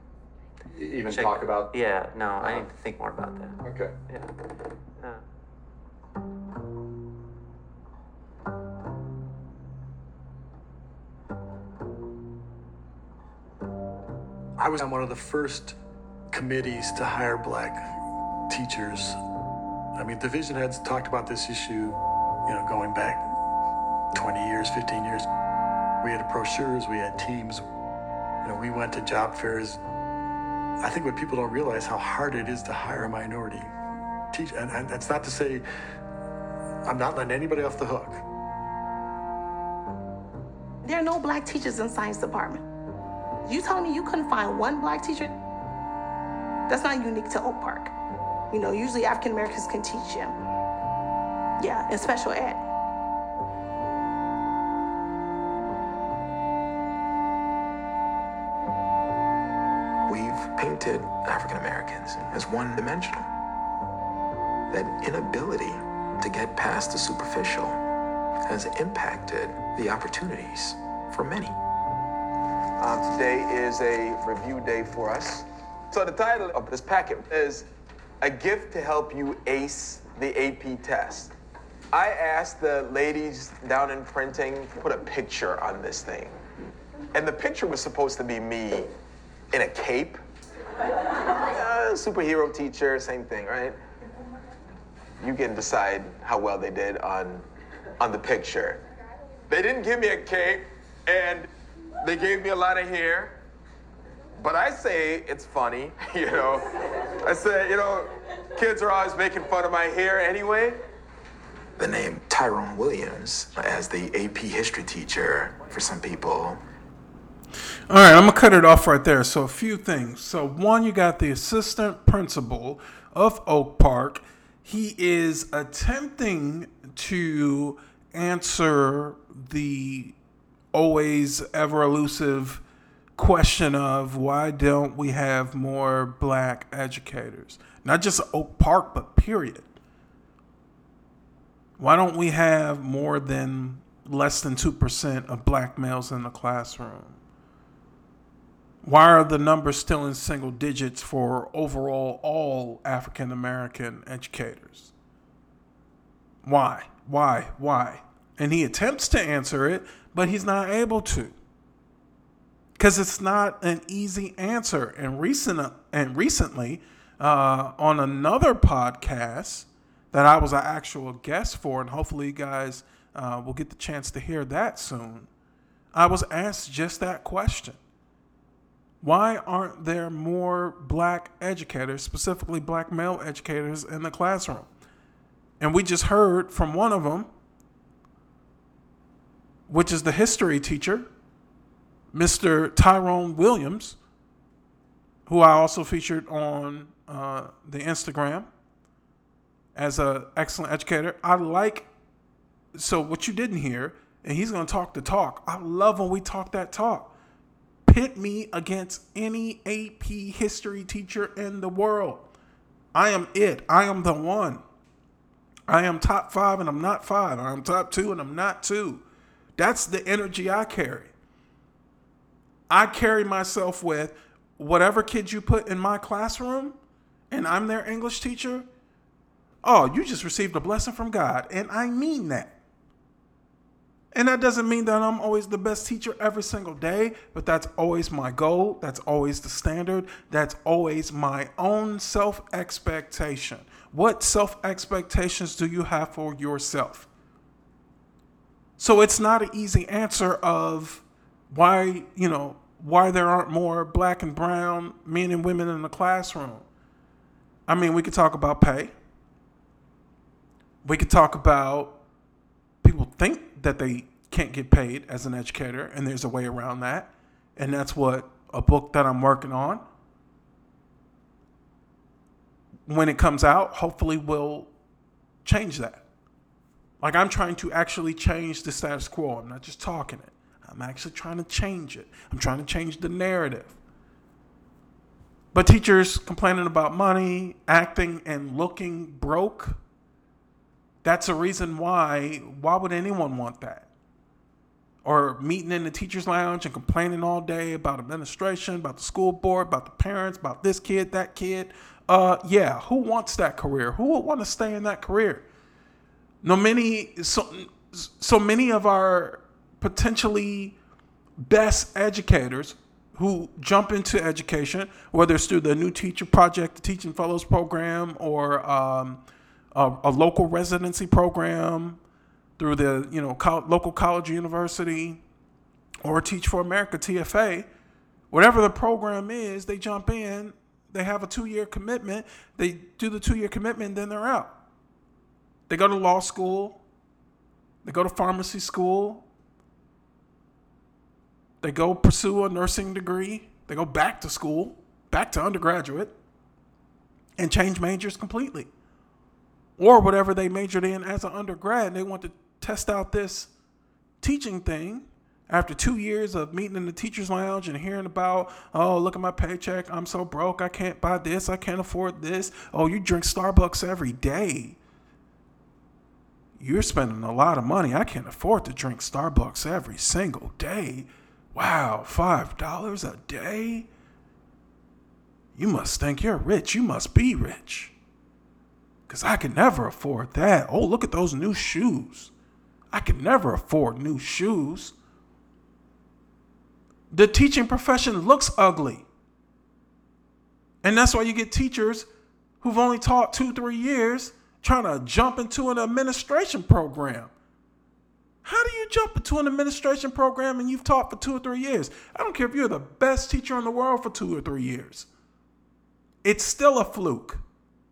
Even check, talk about? Yeah, no, I need to think more about that. Okay. Yeah. I was on one of the first committees to hire black teachers. I mean, division heads talked about this issue, going back 20 years, 15 years. We had brochures, we had teams, we went to job fairs. I think what people don't realize how hard it is to hire a minority teacher. And that's not to say I'm not letting anybody off the hook. There are no black teachers in the science department. You telling me you couldn't find one black teacher? That's not unique to Oak Park. Usually African Americans can teach him. Yeah, in special ed. We've painted African Americans as one-dimensional. That inability to get past the superficial has impacted the opportunities for many. Today is a review day for us. So the title of this packet is A Gift to Help You Ace the AP Test. I asked the ladies down in printing to put a picture on this thing. And the picture was supposed to be me in a cape. Superhero teacher, same thing, right? You can decide how well they did on the picture. They didn't give me a cape, and they gave me a lot of hair. But I say it's funny, I said, kids are always making fun of my hair anyway. The name Tyrone Williams as the AP history teacher for some people. All right, I'm going to cut it off right there. So a few things. So one, you got the assistant principal of Oak Park. He is attempting to answer the always ever elusive question of why don't we have more black educators? Not just Oak Park, but period. Why don't we have more than less than 2% of black males in the classroom? Why are the numbers still in single digits for overall all African American educators? Why? And he attempts to answer it, but he's not able to. Because it's not an easy answer. And recently, on another podcast that I was an actual guest for, and hopefully you guys will get the chance to hear that soon, I was asked just that question. Why aren't there more black educators, specifically black male educators, in the classroom? And we just heard from one of them, which is the history teacher, Mr. Tyrone Williams, who I also featured on the Instagram as an excellent educator. So what you didn't hear, and he's going to talk the talk. I love when we talk that talk. Pit me against any AP history teacher in the world. I am it. I am the one. I am top five and I'm not five. I am top two and I'm not two. That's the energy I carry. I carry myself with whatever kid you put in my classroom and I'm their English teacher. Oh, you just received a blessing from God. And I mean that. And that doesn't mean that I'm always the best teacher every single day, but that's always my goal. That's always the standard. That's always my own self-expectation. What self-expectations do you have for yourself? So it's not an easy answer of, why there aren't more black and brown men and women in the classroom. I mean, we could talk about pay. We could talk about people think that they can't get paid as an educator, and there's a way around that. And that's what a book that I'm working on, when it comes out, hopefully will change that. Like, I'm trying to actually change the status quo. I'm not just talking it. I'm actually trying to change it. I'm trying to change the narrative. But teachers complaining about money, acting and looking broke, that's a reason why would anyone want that? Or meeting in the teacher's lounge and complaining all day about administration, about the school board, about the parents, about this kid, that kid. Yeah, who wants that career? Who would want to stay in that career? So many of our potentially best educators who jump into education, whether it's through the New Teacher Project, the Teaching Fellows Program, or a local residency program through the local college or university, or Teach for America, TFA, whatever the program is, they jump in, they have a 2-year commitment, they do the 2-year commitment, then they're out. They go to law school, they go to pharmacy school, they go pursue a nursing degree, they go back to school, back to undergraduate, and change majors completely. Or whatever they majored in as an undergrad, they want to test out this teaching thing. After 2 years of meeting in the teacher's lounge and hearing about, oh, look at my paycheck, I'm so broke, I can't buy this, I can't afford this. Oh, you drink Starbucks every day. You're spending a lot of money. I can't afford to drink Starbucks every single day. Wow, $5 a day? You must think you're rich. You must be rich. Because I can never afford that. Oh, look at those new shoes. I can never afford new shoes. The teaching profession looks ugly. And that's why you get teachers who've only taught 2-3 years trying to jump into an administration program. How do you jump into an administration program and you've taught for 2 or 3 years? I don't care if you're the best teacher in the world for 2 or 3 years. It's still a fluke.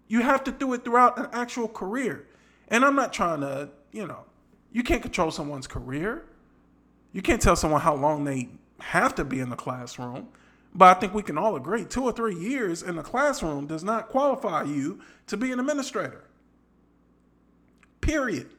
You have to do it throughout an actual career. And I'm not trying to, you can't control someone's career. You can't tell someone how long they have to be in the classroom. But I think we can all agree 2 or 3 years in the classroom does not qualify you to be an administrator. Period.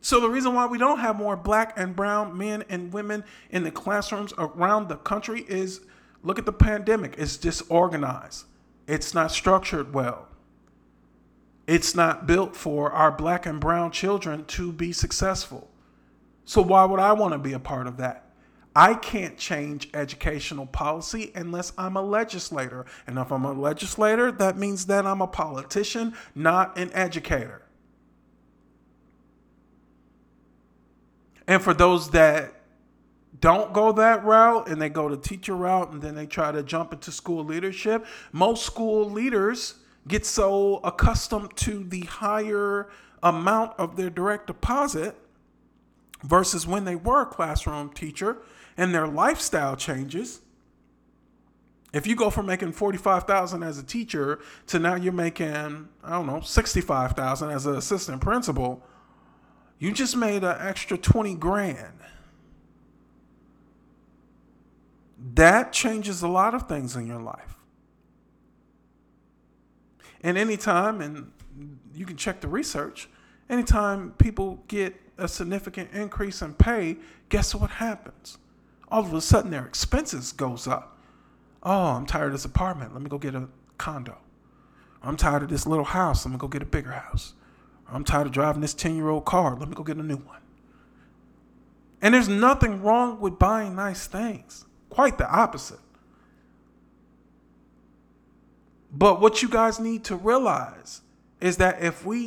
So the reason why we don't have more black and brown men and women in the classrooms around the country is, look at the pandemic. It's disorganized. It's not structured well. It's not built for our black and brown children to be successful. So why would I want to be a part of that? I can't change educational policy unless I'm a legislator. And if I'm a legislator, that means that I'm a politician, not an educator. And for those that don't go that route and they go the teacher route and then they try to jump into school leadership, most school leaders get so accustomed to the higher amount of their direct deposit versus when they were a classroom teacher, and their lifestyle changes. If you go from making $45,000 as a teacher to now you're making, $65,000 as an assistant principal, you just made an extra $20,000. That changes a lot of things in your life. And anytime, and you can check the research, anytime people get a significant increase in pay, guess what happens? All of a sudden their expenses goes up. Oh, I'm tired of this apartment. Let me go get a condo. I'm tired of this little house. Let me go get a bigger house. I'm tired of driving this 10-year-old car. Let me go get a new one. And there's nothing wrong with buying nice things. Quite the opposite. But what you guys need to realize is that if we're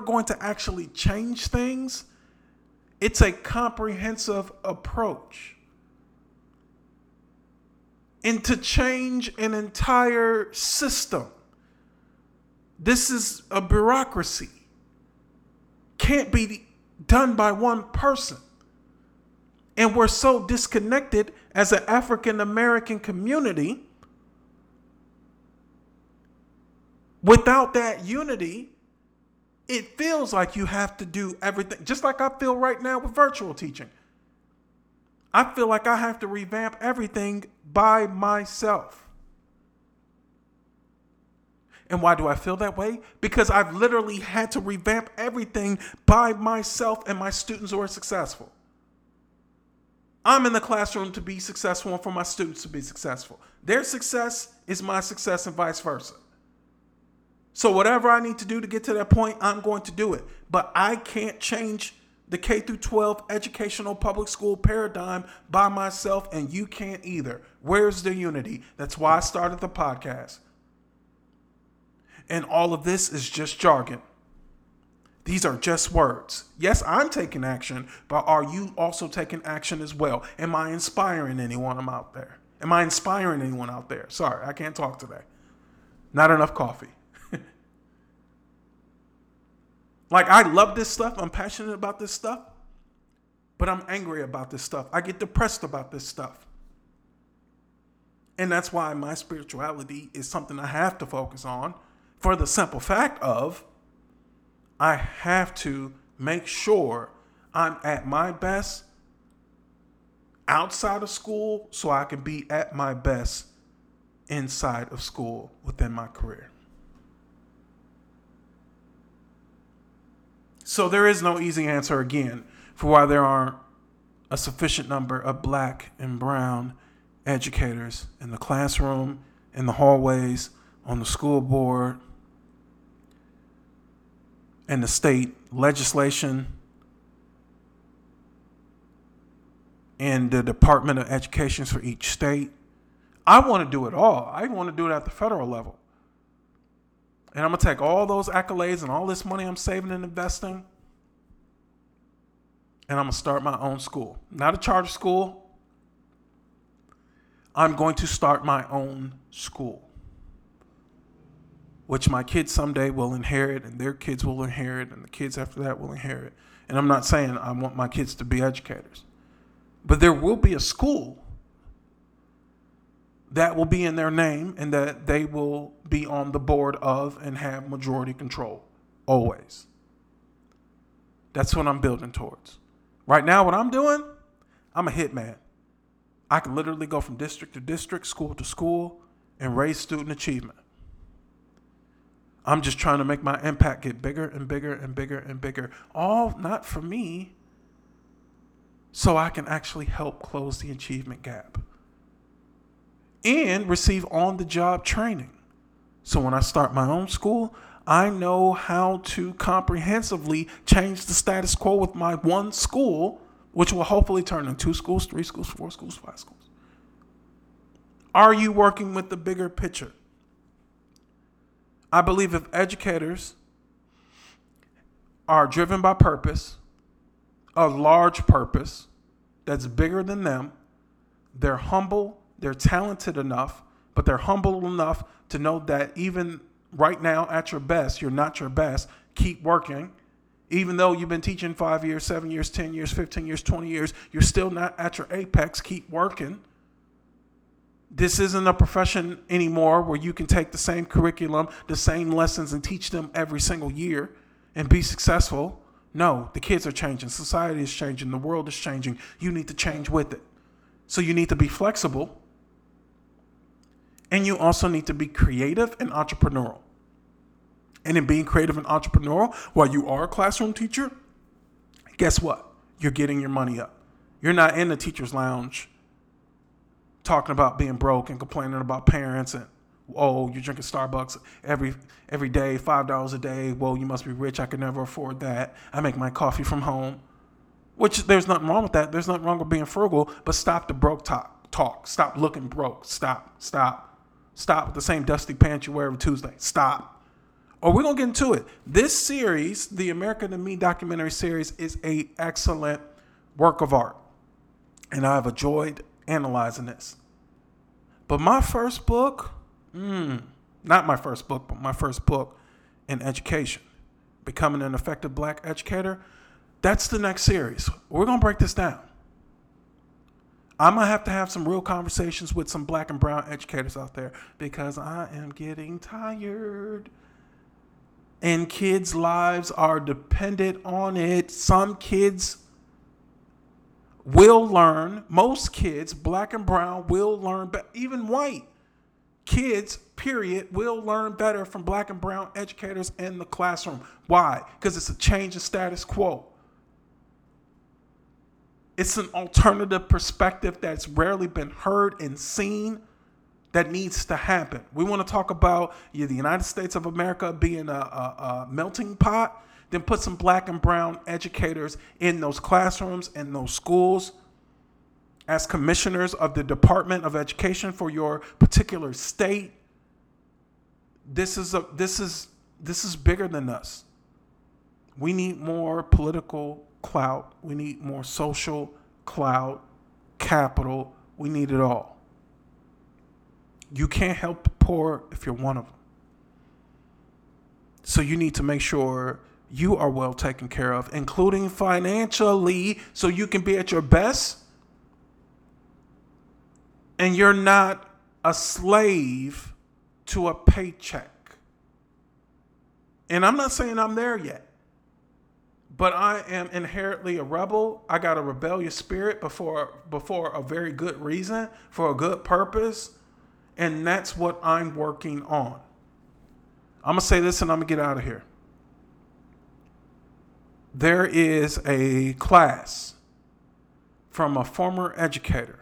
going to actually change things, it's a comprehensive approach. And to change an entire system, this is a bureaucracy. Can't be done by one person. And we're so disconnected as an African American community. Without that unity, it feels like you have to do everything, just like I feel right now with virtual teaching. I feel like I have to revamp everything by myself. And why do I feel that way? Because I've literally had to revamp everything by myself, and my students are successful. I'm in the classroom to be successful and for my students to be successful. Their success is my success and vice versa. So whatever I need to do to get to that point, I'm going to do it. But I can't change the K-12 educational public school paradigm by myself, and you can't either. Where's the unity? That's why I started the podcast. And all of this is just jargon. These are just words. Yes, I'm taking action, but are you also taking action as well? Am I inspiring anyone out there? Am I inspiring anyone out there? Sorry, I can't talk today. Not enough coffee. Like, I love this stuff. I'm passionate about this stuff. But I'm angry about this stuff. I get depressed about this stuff. And that's why my spirituality is something I have to focus on, for the simple fact of I have to make sure I'm at my best outside of school so I can be at my best inside of school within my career. So there is no easy answer, again, for why there aren't a sufficient number of black and brown educators in the classroom, in the hallways, on the school board, in the state legislation, in the Department of Education for each state. I want to do it all. I want to do it at the federal level. And I'm going to take all those accolades and all this money I'm saving and investing, and I'm going to start my own school. Not a charter school. I'm going to start my own school, which my kids someday will inherit, and their kids will inherit, and the kids after that will inherit. And I'm not saying I want my kids to be educators, but there will be a school that will be in their name and that they will be on the board of and have majority control, always. That's what I'm building towards. Right now, what I'm doing, I'm a hitman. I can literally go from district to district, school to school, and raise student achievement. I'm just trying to make my impact get bigger and bigger and bigger and bigger. All not for me, so I can actually help close the achievement gap and receive on-the-job training. So when I start my own school, I know how to comprehensively change the status quo with my one school, which will hopefully turn into 2 schools, 3 schools, 4 schools, 5 schools. Are you working with the bigger picture? I believe if educators are driven by purpose, a large purpose that's bigger than them, they're humble, they're talented enough, but they're humble enough to know that even right now at your best, you're not your best. Keep working. Even though you've been teaching 5 years, 7 years, 10 years, 15 years, 20 years, you're still not at your apex. Keep working. This isn't a profession anymore where you can take the same curriculum, the same lessons, and teach them every single year and be successful. No, the kids are changing. Society is changing. The world is changing. You need to change with it. So you need to be flexible. And you also need to be creative and entrepreneurial. And in being creative and entrepreneurial, while you are a classroom teacher, guess what? You're getting your money up. You're not in the teacher's lounge talking about being broke and complaining about parents and, oh, you're drinking Starbucks every day, $5 a day. Whoa, you must be rich. I could never afford that. I make my coffee from home, which there's nothing wrong with that. There's nothing wrong with being frugal, but stop the broke talk. Stop looking broke. Stop with the same dusty pants you wear every Tuesday. Stop. Or we're going to get into it. This series, the America to Me documentary series, is an excellent work of art, and I've enjoyed analyzing this. But my first book, not my first book, but my first book in education, Becoming an Effective Black Educator, that's the next series. We're going to break this down. I'm going to have some real conversations with some black and brown educators out there, because I am getting tired. And kids' lives are dependent on it. Some kids will learn. Most kids, black and brown, will learn, but even white kids, period, will learn better from black and brown educators in the classroom. Why? Because it's a change of status quo. It's an alternative perspective that's rarely been heard and seen that needs to happen. We want to talk about the United States of America being a melting pot. Then put some black and brown educators in those classrooms and those schools as commissioners of the Department of Education for your particular state. This is bigger than us. We need more political clout. We need more social clout, capital. We need it all. You can't help the poor if you're one of them. So you need to make sure you are well taken care of, including financially, so you can be at your best and you're not a slave to a paycheck. And I'm not saying I'm there yet, but I am inherently a rebel. I got a rebellious spirit before a very good reason, for a good purpose, and that's what I'm working on. I'm going to say this and I'm going to get out of here. There is a class from a former educator.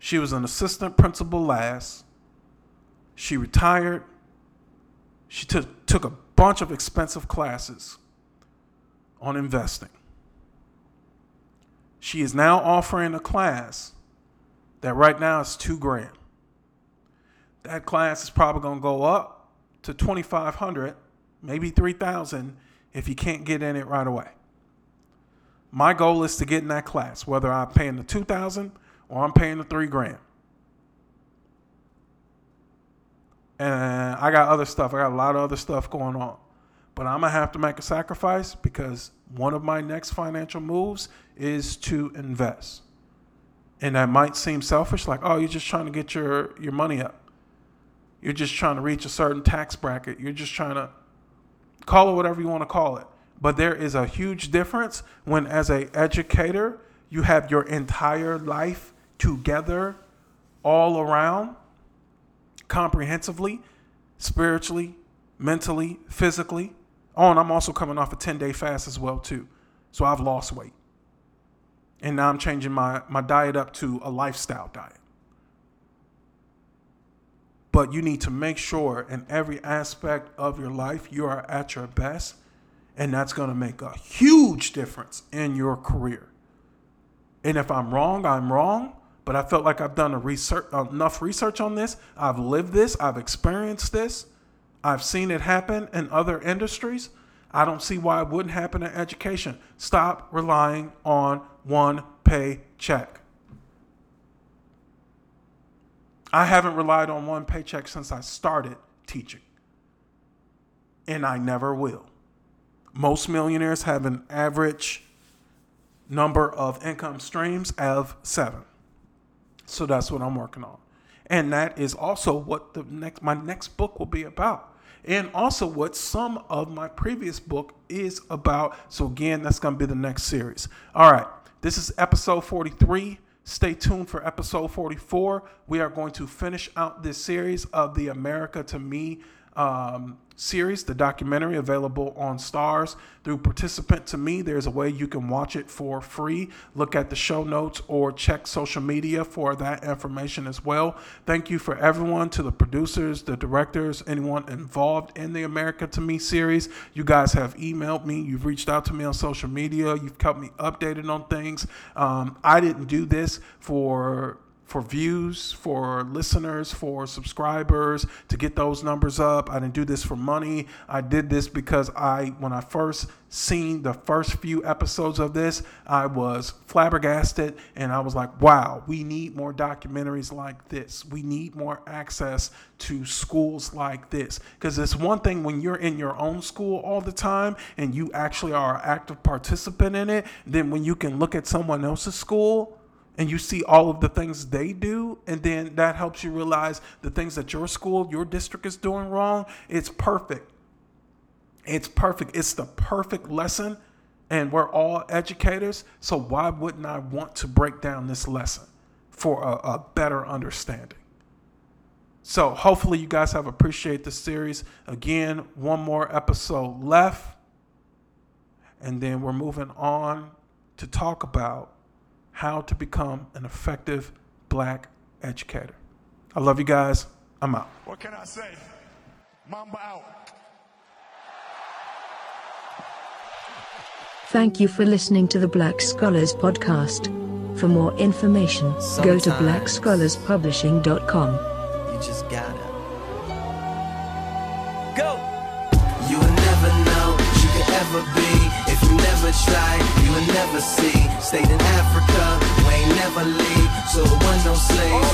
She was an assistant principal last. She retired. She took a bunch of expensive classes on investing. She is now offering a class that right now is $2,000. That class is probably going to go up to $2,500, maybe $3,000 if you can't get in it right away. My goal is to get in that class, whether I'm paying the $2,000 or I'm paying the $3,000. And I got other stuff. I got a lot of other stuff going on. But I'm going to have to make a sacrifice because one of my next financial moves is to invest. And that might seem selfish, like, oh, you're just trying to get your money up. You're just trying to reach a certain tax bracket. You're just trying to call it whatever you want to call it. But there is a huge difference when, as an educator, you have your entire life together all around, comprehensively, spiritually, mentally, physically. Oh, and I'm also coming off a 10-day fast as well, too. So I've lost weight. And now I'm changing my diet up to a lifestyle diet. But you need to make sure in every aspect of your life you are at your best, and that's going to make a huge difference in your career. And if I'm wrong, I'm wrong. But I felt like I've done enough research on this. I've lived this. I've experienced this. I've seen it happen in other industries. I don't see why it wouldn't happen in education. Stop relying on one paycheck. I haven't relied on one paycheck since I started teaching. And I never will. Most millionaires have an average number of income streams of 7. So that's what I'm working on. And that is also what my next book will be about. And also what some of my previous book is about. So again, that's going to be the next series. All right. This is episode 43. Stay tuned for episode 44. We are going to finish out this series of the America to Me series, the documentary available on Stars through Participant to Me. There's a way you can watch it for free. Look at the show notes or check social media for that information as well. Thank you for everyone, to the producers, the directors, anyone involved in the America to Me series. You guys have emailed me. You've reached out to me on social media. You've kept me updated on things. I didn't do this for views, for listeners, for subscribers, to get those numbers up. I didn't do this for money. I did this because when I first seen the first few episodes of this, I was flabbergasted and I was like, wow, we need more documentaries like this. We need more access to schools like this. Because it's one thing when you're in your own school all the time and you actually are an active participant in it, then when you can look at someone else's school and you see all of the things they do, and then that helps you realize the things that your school, your district is doing wrong. It's perfect. It's perfect. It's the perfect lesson, and we're all educators, so why wouldn't I want to break down this lesson for a better understanding? So hopefully you guys have appreciated this series. Again, one more episode left, and then we're moving on to talk about how to become an effective black educator. I love you guys. I'm out. What can I say? Mamba out. Thank you for listening to the Black Scholars Podcast. For more information, go to BlackScholarsPublishing.com. You just gotta go. You will never know what you could ever be if you never try. You will never see. Stayed in Africa, we ain't never leave. So the ones don't slave.